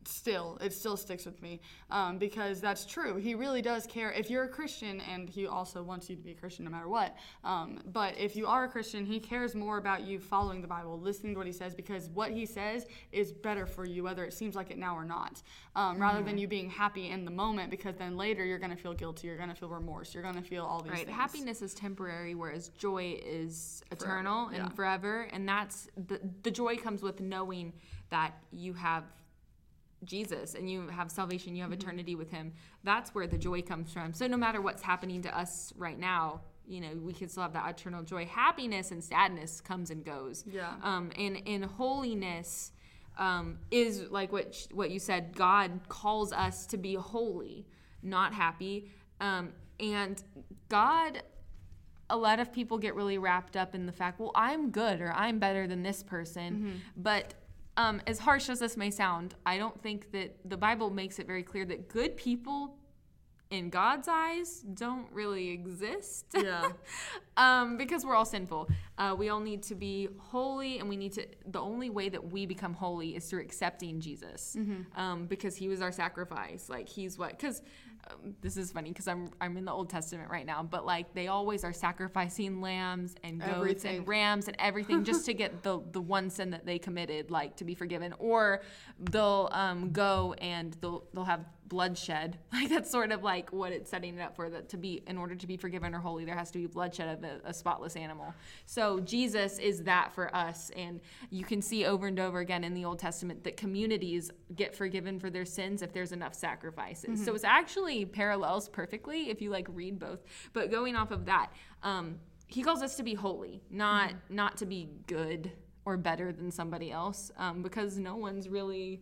still. It still sticks with me um, because that's true. He really does care. If you're a Christian, and he also wants you to be a Christian no matter what, um, but if you are a Christian, he cares more about you following the Bible, listening to what he says, because what he says is better for you, whether it seems like it now or not, um, mm-hmm. rather than you being happy in the moment, because then later you're going to feel guilty, you're going to feel remorse, you're going to feel all these right. things. Happiness is temporary, whereas joy is forever. eternal yeah. and forever, and that's the, the joy comes with knowing that you have Jesus and you have salvation, you have mm-hmm. eternity with him. That's where the joy comes from. So no matter what's happening to us right now, you know, we can still have that eternal joy. Happiness and sadness comes and goes. Yeah. Um, and, and holiness um, is like what sh- what you said, God calls us to be holy, not happy. Um, and God, a lot of people get really wrapped up in the fact, well, I'm good or I'm better than this person. Mm-hmm. But Um, as harsh as this may sound, I don't think that the Bible makes it very clear that good people in God's eyes don't really exist. Yeah. um, because we're all sinful. Uh, we all need to be holy, and we need to, the only way that we become holy is through accepting Jesus. Mm-hmm. Um, because he was our sacrifice. Like he's what, because um, this is funny because I'm, I'm in the Old Testament right now, but like they always are sacrificing lambs and goats everything. and rams and everything just to get the, the one sin that they committed, like to be forgiven, or they'll um, go and they'll, they'll have bloodshed. Like that's sort of like what it's setting it up for, that to be, in order to be forgiven or holy, there has to be bloodshed of a, a spotless animal. So So Jesus is that for us, and you can see over and over again in the Old Testament that communities get forgiven for their sins if there's enough sacrifices. Mm-hmm. So it's actually parallels perfectly if you like read both. But going off of that, um, he calls us to be holy, not mm-hmm. not to be good or better than somebody else, um, because no one's really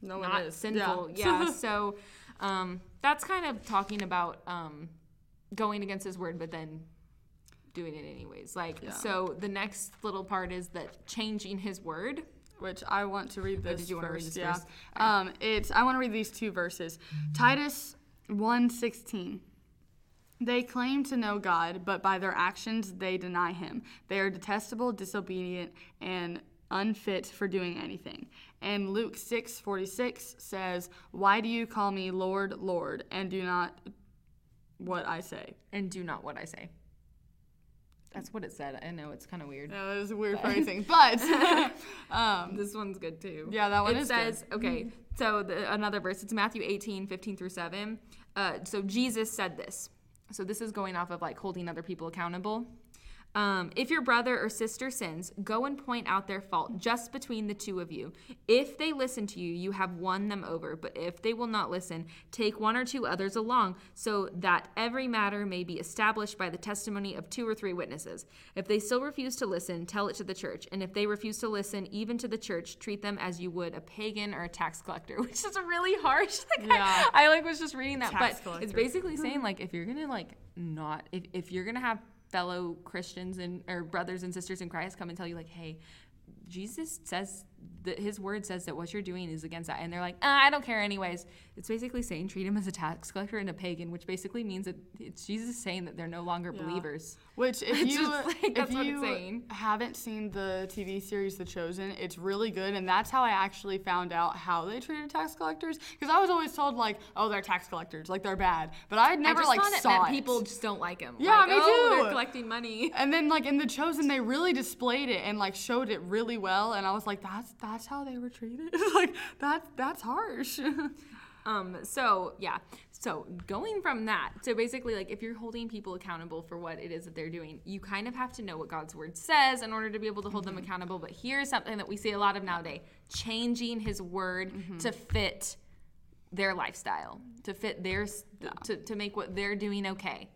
no one not is. sinful. Yeah. yeah. So um, that's kind of talking about um, going against his word, but then doing it anyways. Like, yeah. so the next little part is that changing his word. Which I want to read this oh, did you first. Want to read this yeah. first? Right. Um, it's, I want to read these two verses. Titus one sixteen. They claim to know God, but by their actions they deny him. They are detestable, disobedient, and unfit for doing anything. And Luke six forty-six says, why do you call me Lord, Lord, and do not what I say? And do not what I say. That's what it said. I know it's kind of weird. No, it was a weird phrasing, but um, this one's good too. Yeah, that one it is says, good. Okay, so the, another verse. It's Matthew eighteen fifteen through seven. Uh, so Jesus said this. So this is going off of like holding other people accountable. Um, if your brother or sister sins, go and point out their fault just between the two of you. If they listen to you, you have won them over. But if they will not listen, take one or two others along so that every matter may be established by the testimony of two or three witnesses. If they still refuse to listen, tell it to the church. And if they refuse to listen, even to the church, treat them as you would a pagan or a tax collector, which is really harsh. Like yeah. I, I like was just reading that, tax but collector. It's basically saying like, if you're going to like not, if, if you're going to have fellow Christians and or brothers and sisters in Christ come and tell you like, hey, Jesus says that his word says that what you're doing is against that, and they're like, ah, I don't care anyways. It's basically saying treat him as a tax collector and a pagan, which basically means that it's Jesus saying that they're no longer yeah. believers. Which if you like, that's if what you it's saying. Haven't seen the T V series The Chosen, it's really good, and that's how I actually found out how they treated tax collectors, because I was always told like, oh, they're tax collectors, like they're bad, but I never I just like thought it saw meant it. People just don't like them. Yeah, like, me oh, too. They're collecting money. And then like in The Chosen, they really displayed it and like showed it really well, and I was like, that's that's how they were treated. Like that's that's harsh. um so yeah so going from that, so basically like if you're holding people accountable for what it is that they're doing, you kind of have to know what God's word says in order to be able to hold mm-hmm. them accountable. But here's something that we see a lot of nowadays, changing his word mm-hmm. to fit their lifestyle, to fit their yeah. to, to make what they're doing okay.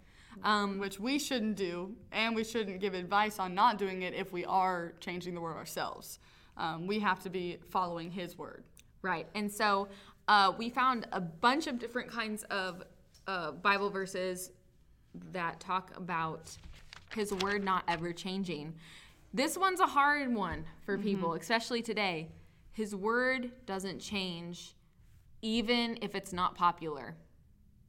Um, Which we shouldn't do, and we shouldn't give advice on not doing it if we are changing the word ourselves. Um, we have to be following his word. Right. And so uh, we found a bunch of different kinds of uh, Bible verses that talk about his word not ever changing. This one's a hard one for people, mm-hmm. especially today. His word doesn't change even if it's not popular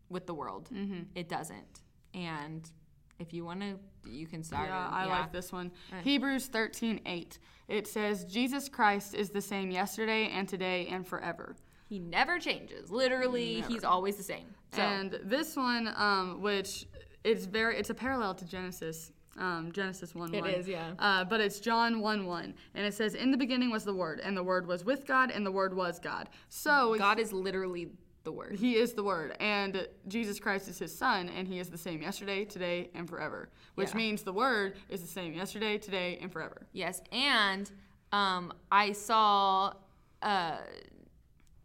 with the world. Mm-hmm. It doesn't. And if you want to, you can start. Yeah, and, I yeah. like this one. Right. Hebrews thirteen eight. It says, Jesus Christ is the same yesterday and today and forever. He never changes. Literally, never. He's always the same. So. And this one, um, which is very, it's a parallel to Genesis. Um, Genesis one one. It is, yeah. Uh, but it's John one one, and it says, in the beginning was the Word, and the Word was with God, and the Word was God. So God is literally the Word. He is the Word, and Jesus Christ is his Son, and he is the same yesterday, today, and forever, which yeah. means the Word is the same yesterday, today, and forever. Yes, and um, I saw uh,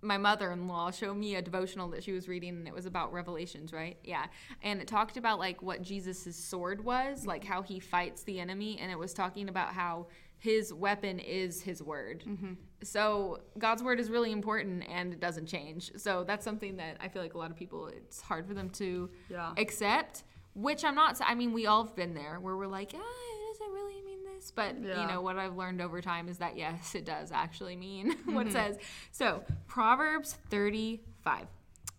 my mother-in-law show me a devotional that she was reading, and it was about Revelations, right? Yeah, and it talked about, like, what Jesus' sword was, like how he fights the enemy, and it was talking about how his weapon is his word. Mm-hmm. So God's word is really important, and it doesn't change. So that's something that I feel like a lot of people, it's hard for them to yeah. accept, which I'm not, I mean, we all have been there where we're like, ah, does it really mean this? But yeah. you know, what I've learned over time is that yes, it does actually mean mm-hmm. what it says. So Proverbs thirty-five,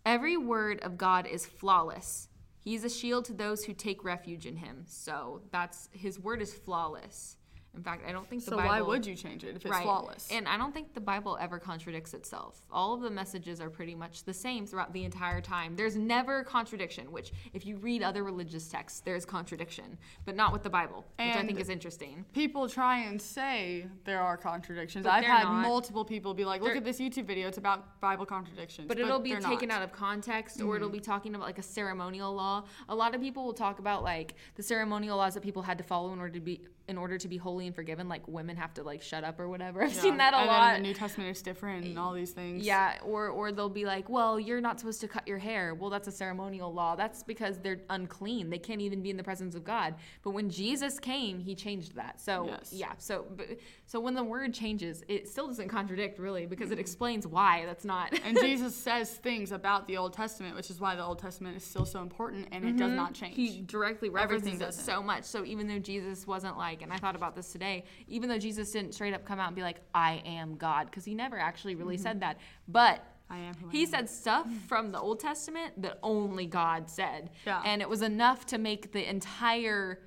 every word of God is flawless. He's a shield to those who take refuge in him. So that's, his word is flawless. In fact, I don't think the so Bible... So why would you change it if it's right. flawless? And I don't think the Bible ever contradicts itself. All of the messages are pretty much the same throughout the entire time. There's never contradiction, which if you read other religious texts, there's contradiction, but not with the Bible, and which I think is interesting. People try and say there are contradictions. But I've had not. multiple people be like, look they're, at this YouTube video. It's about Bible contradictions. But, but it'll be taken not. out of context, or mm-hmm. it'll be talking about like a ceremonial law. A lot of people will talk about like the ceremonial laws that people had to follow in order to be... in order to be holy and forgiven, like women have to like shut up or whatever. I've yeah. seen that a and lot. And the New Testament is different and all these things. Yeah, or or they'll be like, well, you're not supposed to cut your hair. Well, that's a ceremonial law. That's because they're unclean. They can't even be in the presence of God. But when Jesus came, he changed that. So yes. yeah, so but, so when the word changes, it still doesn't contradict really, because it explains why that's not. And Jesus says things about the Old Testament, which is why the Old Testament is still so important, and mm-hmm. it does not change. He directly references it so much. So even though Jesus wasn't like, and I thought about this today, even though Jesus didn't straight up come out and be like, I am God, because he never actually really mm-hmm. said that, but I am who I he am. Said stuff from the Old Testament that only God said, yeah. and it was enough to make the entire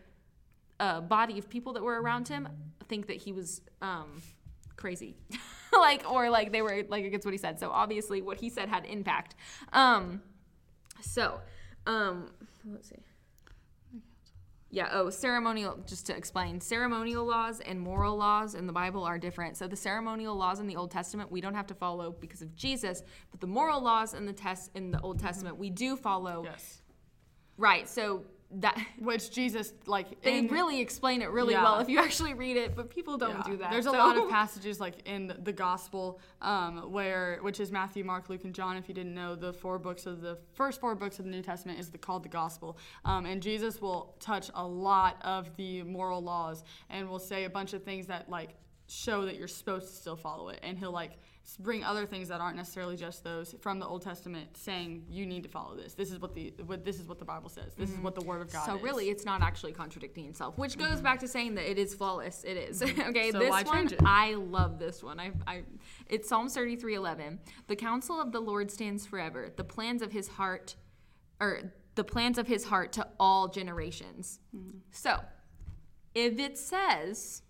uh, body of people that were around him think that he was um, crazy, like or like they were like against what he said. So obviously what he said had impact. Um, so um, let's see. Yeah, oh, ceremonial, just to explain, ceremonial laws and moral laws in the Bible are different. So the ceremonial laws in the Old Testament, we don't have to follow because of Jesus, but the moral laws in the test in the Old Testament, we do follow. Yes. Right, so that which Jesus like they in, really explain it really yeah. well if you actually read it, but people don't yeah. do that. There's so. a lot of passages like in the gospel um, where which is Matthew, Mark, Luke, and John. If you didn't know, the four books of the first four books of the New Testament is the, called the gospel, um, and Jesus will touch a lot of the moral laws and will say a bunch of things that like show that you're supposed to still follow it, and he'll like bring other things that aren't necessarily just those from the Old Testament, saying you need to follow this. This is what the what, this is what the Bible says. This mm-hmm. is what the Word of God. So is. really, it's not actually contradicting itself, which goes mm-hmm. back to saying that it is flawless. It is mm-hmm. okay. So this why one, change it? I love this one. I, I it's Psalms thirty-three eleven. The counsel of the Lord stands forever. The plans of His heart, or the plans of His heart to all generations. Mm-hmm. So, if it says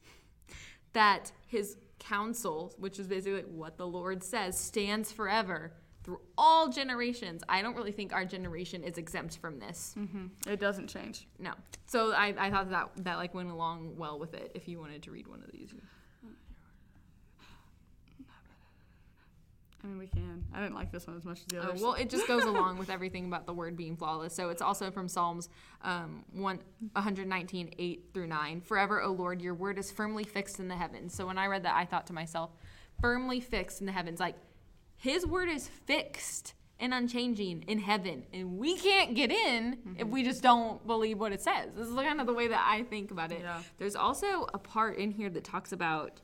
that His counsel, which is basically what the Lord says, stands forever through all generations, I don't really think our generation is exempt from this. Mm-hmm. It doesn't change. No. So I, I thought that that like went along well with it if you wanted to read one of these. I mean, we can. I didn't like this one as much as the others. Oh, well, it just goes along with everything about the word being flawless. So it's also from Psalms um, one nineteen, eight through nine. Forever, O Lord, your word is firmly fixed in the heavens. So when I read that, I thought to myself, firmly fixed in the heavens. Like, his word is fixed and unchanging in heaven. And we can't get in mm-hmm. if we just don't believe what it says. This is kind of the way that I think about it. Yeah. There's also a part in here that talks about,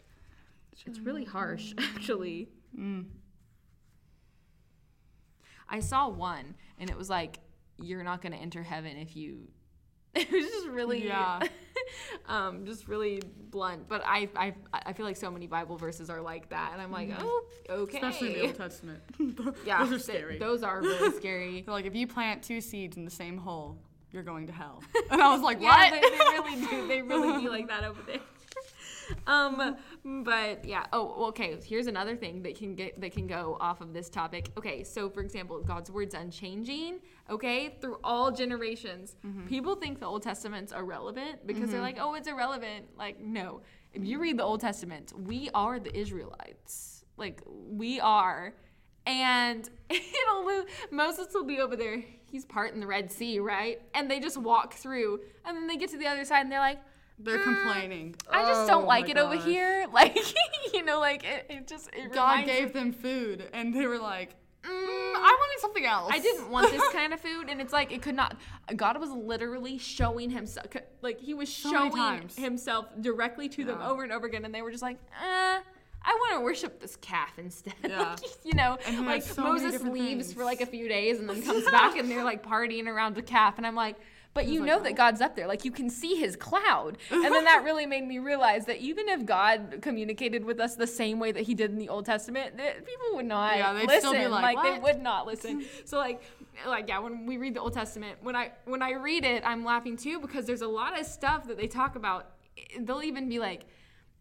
it's really harsh, actually. Mm. I saw one, and it was like, you're not going to enter heaven if you... It was just really... Yeah. um, just really blunt. But I, I I feel like so many Bible verses are like that, and I'm like, mm-hmm. oh, okay. Especially in the Old Testament. yeah, those are scary. Th- those are really scary. They're like, if you plant two seeds in the same hole, you're going to hell. And I was like, yeah, what? They, they really do. They really be like that over there. Um, but yeah. Oh, okay. Here's another thing that can get that can go off of this topic. Okay, so for example, God's word's unchanging. Okay, through all generations, mm-hmm. people think the Old Testament's irrelevant because mm-hmm. they're like, oh, it's irrelevant. Like, no. If you read the Old Testament, we are the Israelites. Like, we are, and it'll Moses will be over there. He's parting the Red Sea, right? And they just walk through, and then they get to the other side, and they're like. They're mm, complaining. I just don't oh like it gosh. over here. Like, you know, like, it, it just, it God gave me. them food, and they were like, mm, I wanted something else. I didn't want this kind of food, and it's like, it could not, God was literally showing himself, like, he was so showing himself directly to yeah. them over and over again, and they were just like, eh. I want to worship this calf instead. Yeah. you know, like, so Moses leaves things. for, like, a few days and then comes back, and they're, like, partying around the calf. And I'm like, but you like, know oh. that God's up there. Like, you can see his cloud. And then that really made me realize that even if God communicated with us the same way that he did in the Old Testament, that people would not yeah, they'd listen. Still be like, like what? They would not listen. So, like, like, yeah, when we read the Old Testament, when I when I read it, I'm laughing, too, because there's a lot of stuff that they talk about. They'll even be like,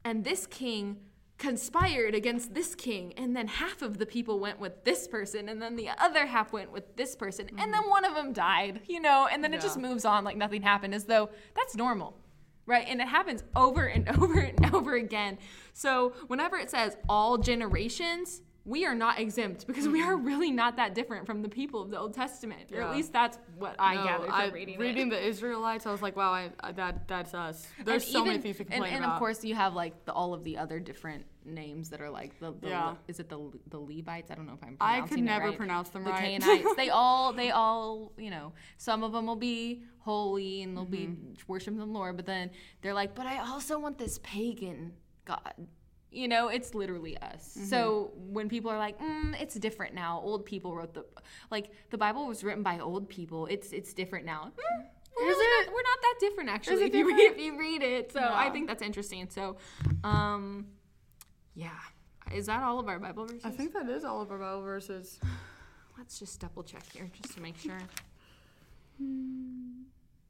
and this king conspired against this king, and then half of the people went with this person, and then the other half went with this person, mm-hmm. and then one of them died, you know, and then yeah. it just moves on like nothing happened, as though that's normal, right? And it happens over and over and over again. So whenever it says all generations, we are not exempt, because we are really not that different from the people of the Old Testament, yeah. or at least that's what I no, gathered from I, reading, reading it. Reading the Israelites, I was like, wow, I, I, that that's us. There's and so even, many things to complain and, and about. And of course, you have like the, all of the other different names that are like the, the yeah. is it the the Levites? I don't know if I'm pronouncing I could never it right. pronounce them the right. The Canaanites. they all they all you know. Some of them will be holy and they'll mm-hmm. be worshiping the Lord, but then they're like, but I also want this pagan god. You know, it's literally us. Mm-hmm. So when people are like, mm, it's different now. Old people wrote the, like, the Bible was written by old people. It's it's different now. Mm, we're, really it? not, we're not that different, actually, if, different? You read, if you read it. So yeah. I think that's interesting. So, um, yeah. Is that all of our Bible verses? I think that is all of our Bible verses. Let's just double check here just to make sure. mm.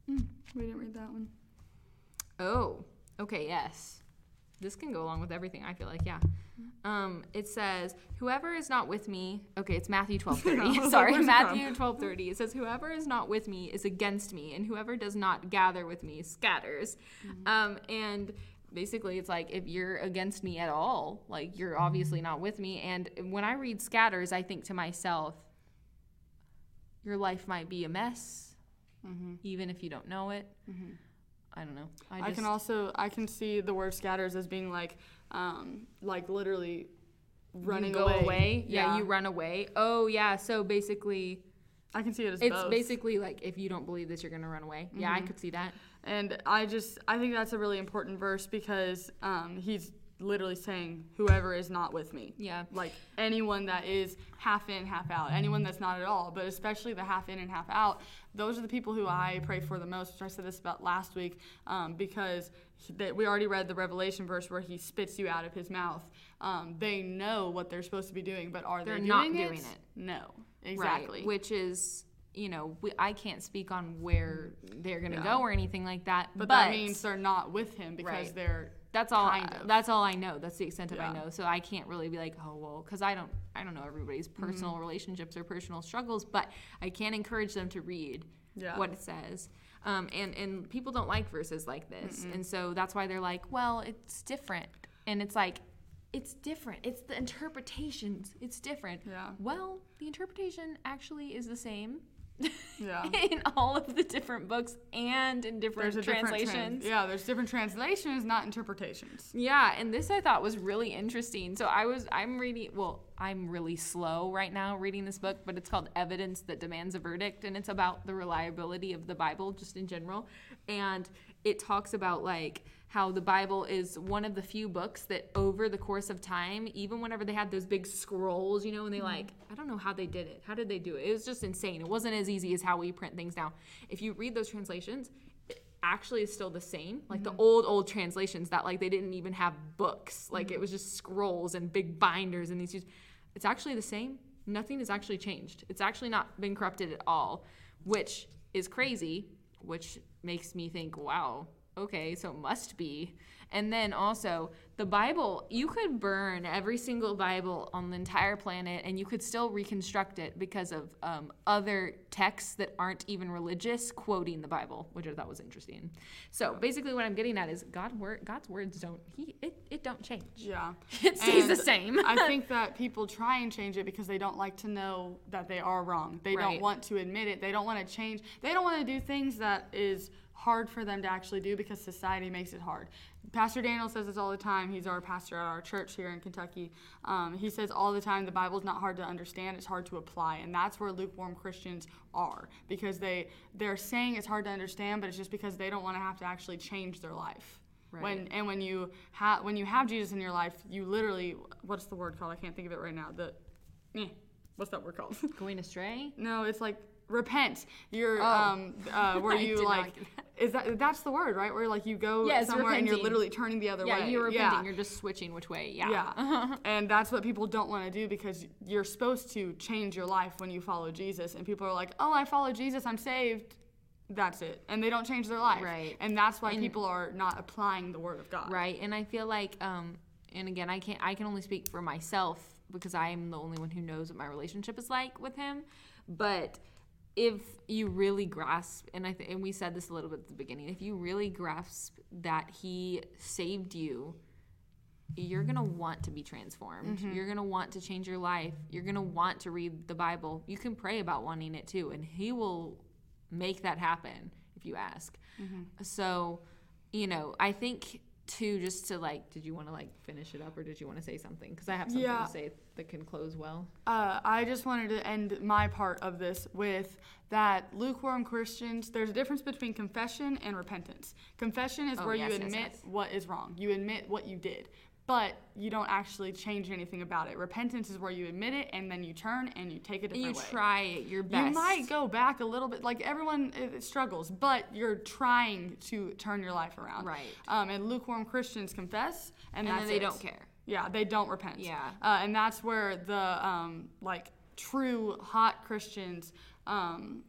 Mm. We didn't read that one. Oh, okay, yes. This can go along with everything, I feel like, yeah. Um, it says, whoever is not with me, okay, it's Matthew twelve thirty. Sorry, Matthew twelve thirty. It says, whoever is not with me is against me, and whoever does not gather with me scatters. Mm-hmm. Um, and basically, it's like, if you're against me at all, like, you're obviously not with me. And when I read scatters, I think to myself, your life might be a mess. mm-hmm. even if you don't know it. Mm-hmm. I don't know. I, just I can also, I can see the word scatters as being like, um, like literally running go away. away. Yeah, yeah, you run away. Oh, yeah. So basically, I can see it as it's both. Basically like, if you don't believe this, you're going to run away. Mm-hmm. Yeah, I could see that. And I just, I think that's a really important verse because um, he's literally saying, whoever is not with me. Yeah. Like anyone that is half in, half out, anyone that's not at all, but especially the half in and half out, those are the people who I pray for the most, which I said this about last week, um, because he, they, we already read the Revelation verse where he spits you out of his mouth. Um, they know what they're supposed to be doing, but are they're they doing not it? doing it? No. Exactly. Right. Which is, you know, we, I can't speak on where they're going to yeah. go or anything like that. But, but that means they're not with him because right. they're that's all kind of. That's all I know. That's the extent of yeah. I know. So I can't really be like, oh, well, because I don't, I don't know everybody's personal mm-hmm. relationships or personal struggles, but I can encourage them to read yeah. what it says. Um, and, and people don't like verses like this. Mm-mm. And so that's why they're like, well, it's different. And it's like, it's different. It's the interpretations. It's different. Yeah. Well, the interpretation actually is the same. Yeah. In all of the different books and in different translations. Different trans- yeah, there's different translations, not interpretations. Yeah, and this I thought was really interesting. So I was, I'm reading, well, I'm really slow right now reading this book, but it's called Evidence That Demands a Verdict, and it's about the reliability of the Bible just in general. And it talks about like how the Bible is one of the few books that over the course of time, even whenever they had those big scrolls, you know, and they like, I don't know how they did it. How did they do it? It was just insane. It wasn't as easy as how we print things now. If you read those translations, it actually is still the same. Like mm-hmm. the old, old translations that like they didn't even have books. Like mm-hmm. it was just scrolls and big binders and these. It's actually the same. Nothing has actually changed. It's actually not been corrupted at all, which is crazy, which makes me think, wow. Okay, so it must be. And then also, the Bible, you could burn every single Bible on the entire planet and you could still reconstruct it because of um, other texts that aren't even religious quoting the Bible, which I thought was interesting. So basically what I'm getting at is God word, God's words don't, he it, it don't change. Yeah. It stays and the same. I think that people try and change it because they don't like to know that they are wrong. They right. don't want to admit it. They don't want to change. They don't want to do things that is hard for them to actually do because society makes it hard. Pastor Daniel says this all the time. He's our pastor at our church here in Kentucky. Um, he says all the time the Bible's not hard to understand, it's hard to apply. And that's where lukewarm Christians are because they, they're saying it's hard to understand, but it's just because they don't want to have to actually change their life. Right. When And when you, ha- when you have Jesus in your life, you literally, what's the word called? I can't think of it right now. The, eh, what's that word called? Going astray? No, it's like repent. You're, oh. um, uh, where you like... Is that that's the word, right? Where like you go yeah, somewhere repenting. And you're literally turning the other yeah, way. Yeah, you're repenting. Yeah. You're just switching which way. Yeah. Yeah. And that's what people don't want to do because you're supposed to change your life when you follow Jesus. And people are like, oh, I follow Jesus, I'm saved. That's it. And they don't change their life. Right. And that's why and, people are not applying the word of God. Right. And I feel like, um, and again, I can't. I can only speak for myself because I am the only one who knows what my relationship is like with Him. But if you really grasp, and I th- and we said this a little bit at the beginning, if you really grasp that He saved you, you're going to want to be transformed. Mm-hmm. You're going to want to change your life. You're going to want to read the Bible. You can pray about wanting it too, and He will make that happen if you ask. Mm-hmm. So, you know, I think too, just to like, did you want to like finish it up or did you want to say something? Because I have something yeah. to say that can close well. Uh, I just wanted to end my part of this with that lukewarm Christians, there's a difference between confession and repentance. Confession is oh, where yes, you admit yes, yes. what is wrong. You admit what you did, but you don't actually change anything about it. Repentance is where you admit it and then you turn and you take a different you way. You try it your best. You might go back a little bit. Like everyone it struggles, but you're trying to turn your life around. Right. Um, and lukewarm Christians confess and, and that's then they it. don't care. Yeah, they don't repent. Yeah. Uh, and that's where the um, like true hot Christians um,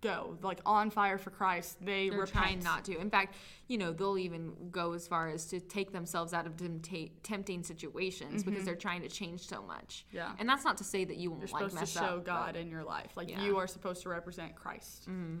go, like on fire for Christ. They They're repent. Trying not to. In fact, you know, they'll even go as far as to take themselves out of tempta- tempting situations mm-hmm. because they're trying to change so much. Yeah. And that's not to say that you won't like mess up. You're supposed to show up, God in your life. Like yeah. you are supposed to represent Christ. Mm-hmm.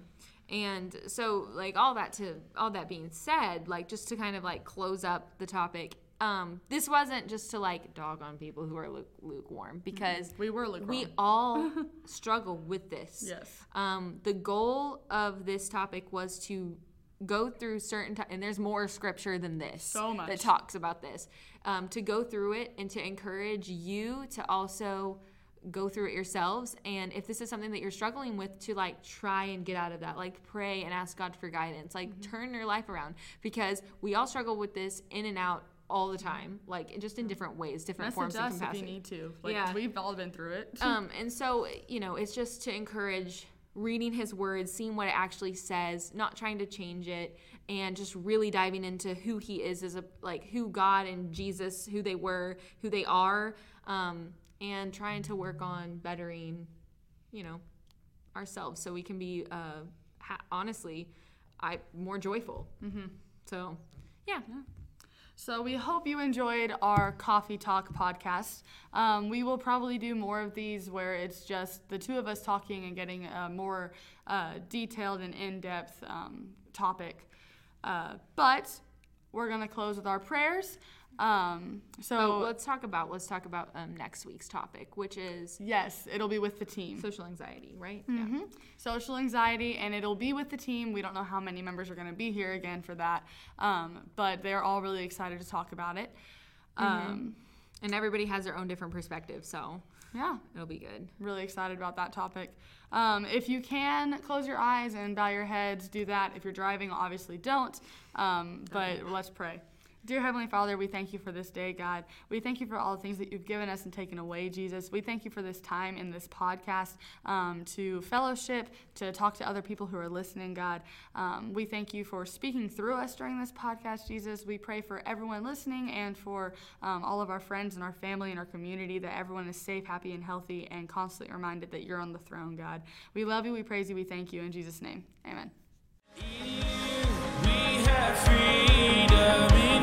And so like all that to all that being said, like just to kind of like close up the topic, Um, this wasn't just to, like, dog on people who are luke- lukewarm, because we were lukewarm. We all struggle with this. Yes. Um, the goal of this topic was to go through certain t- and there's more scripture than this so much. That talks about this. Um, to go through it and to encourage you to also go through it yourselves. And if this is something that you're struggling with, to, like, try and get out of that, like, pray and ask God for guidance, like, mm-hmm. turn your life around, because we all struggle with this in and out all the time, like, just in different ways, different Message forms of compassion. Message us if you need to. Like, yeah. We've all been through it. Um, and so, you know, it's just to encourage reading his words, seeing what it actually says, not trying to change it, and just really diving into who he is as a, like, who God and Jesus, who they were, who they are, um, and trying to work on bettering, you know, ourselves so we can be, uh, ha- honestly, I more joyful. Mm-hmm. So, yeah. yeah. So we hope you enjoyed our Coffee Talk podcast. Um, we will probably do more of these where it's just the two of us talking and getting a more uh, detailed and in-depth um, topic. Uh, but we're going to close with our prayers. Um, so oh, let's talk about let's talk about um, next week's topic, which is... Yes, it'll be with the team. Social anxiety, right? Mm-hmm. Yeah. Social anxiety, and it'll be with the team. We don't know how many members are going to be here again for that, um, but they're all really excited to talk about it. Mm-hmm. Um, and everybody has their own different perspective, so... Yeah. It'll be good. Really excited about that topic. Um, if you can, close your eyes and bow your heads. Do that. If you're driving, obviously don't. Um, but okay. Let's pray. Dear Heavenly Father, we thank you for this day, God. We thank you for all the things that you've given us and taken away, Jesus. We thank you for this time in this podcast um, to fellowship, to talk to other people who are listening, God. Um, we thank you for speaking through us during this podcast, Jesus. We pray for everyone listening and for um, all of our friends and our family and our community, that everyone is safe, happy, and healthy, and constantly reminded that you're on the throne, God. We love you, we praise you, we thank you. In Jesus' name, amen. We have freedom.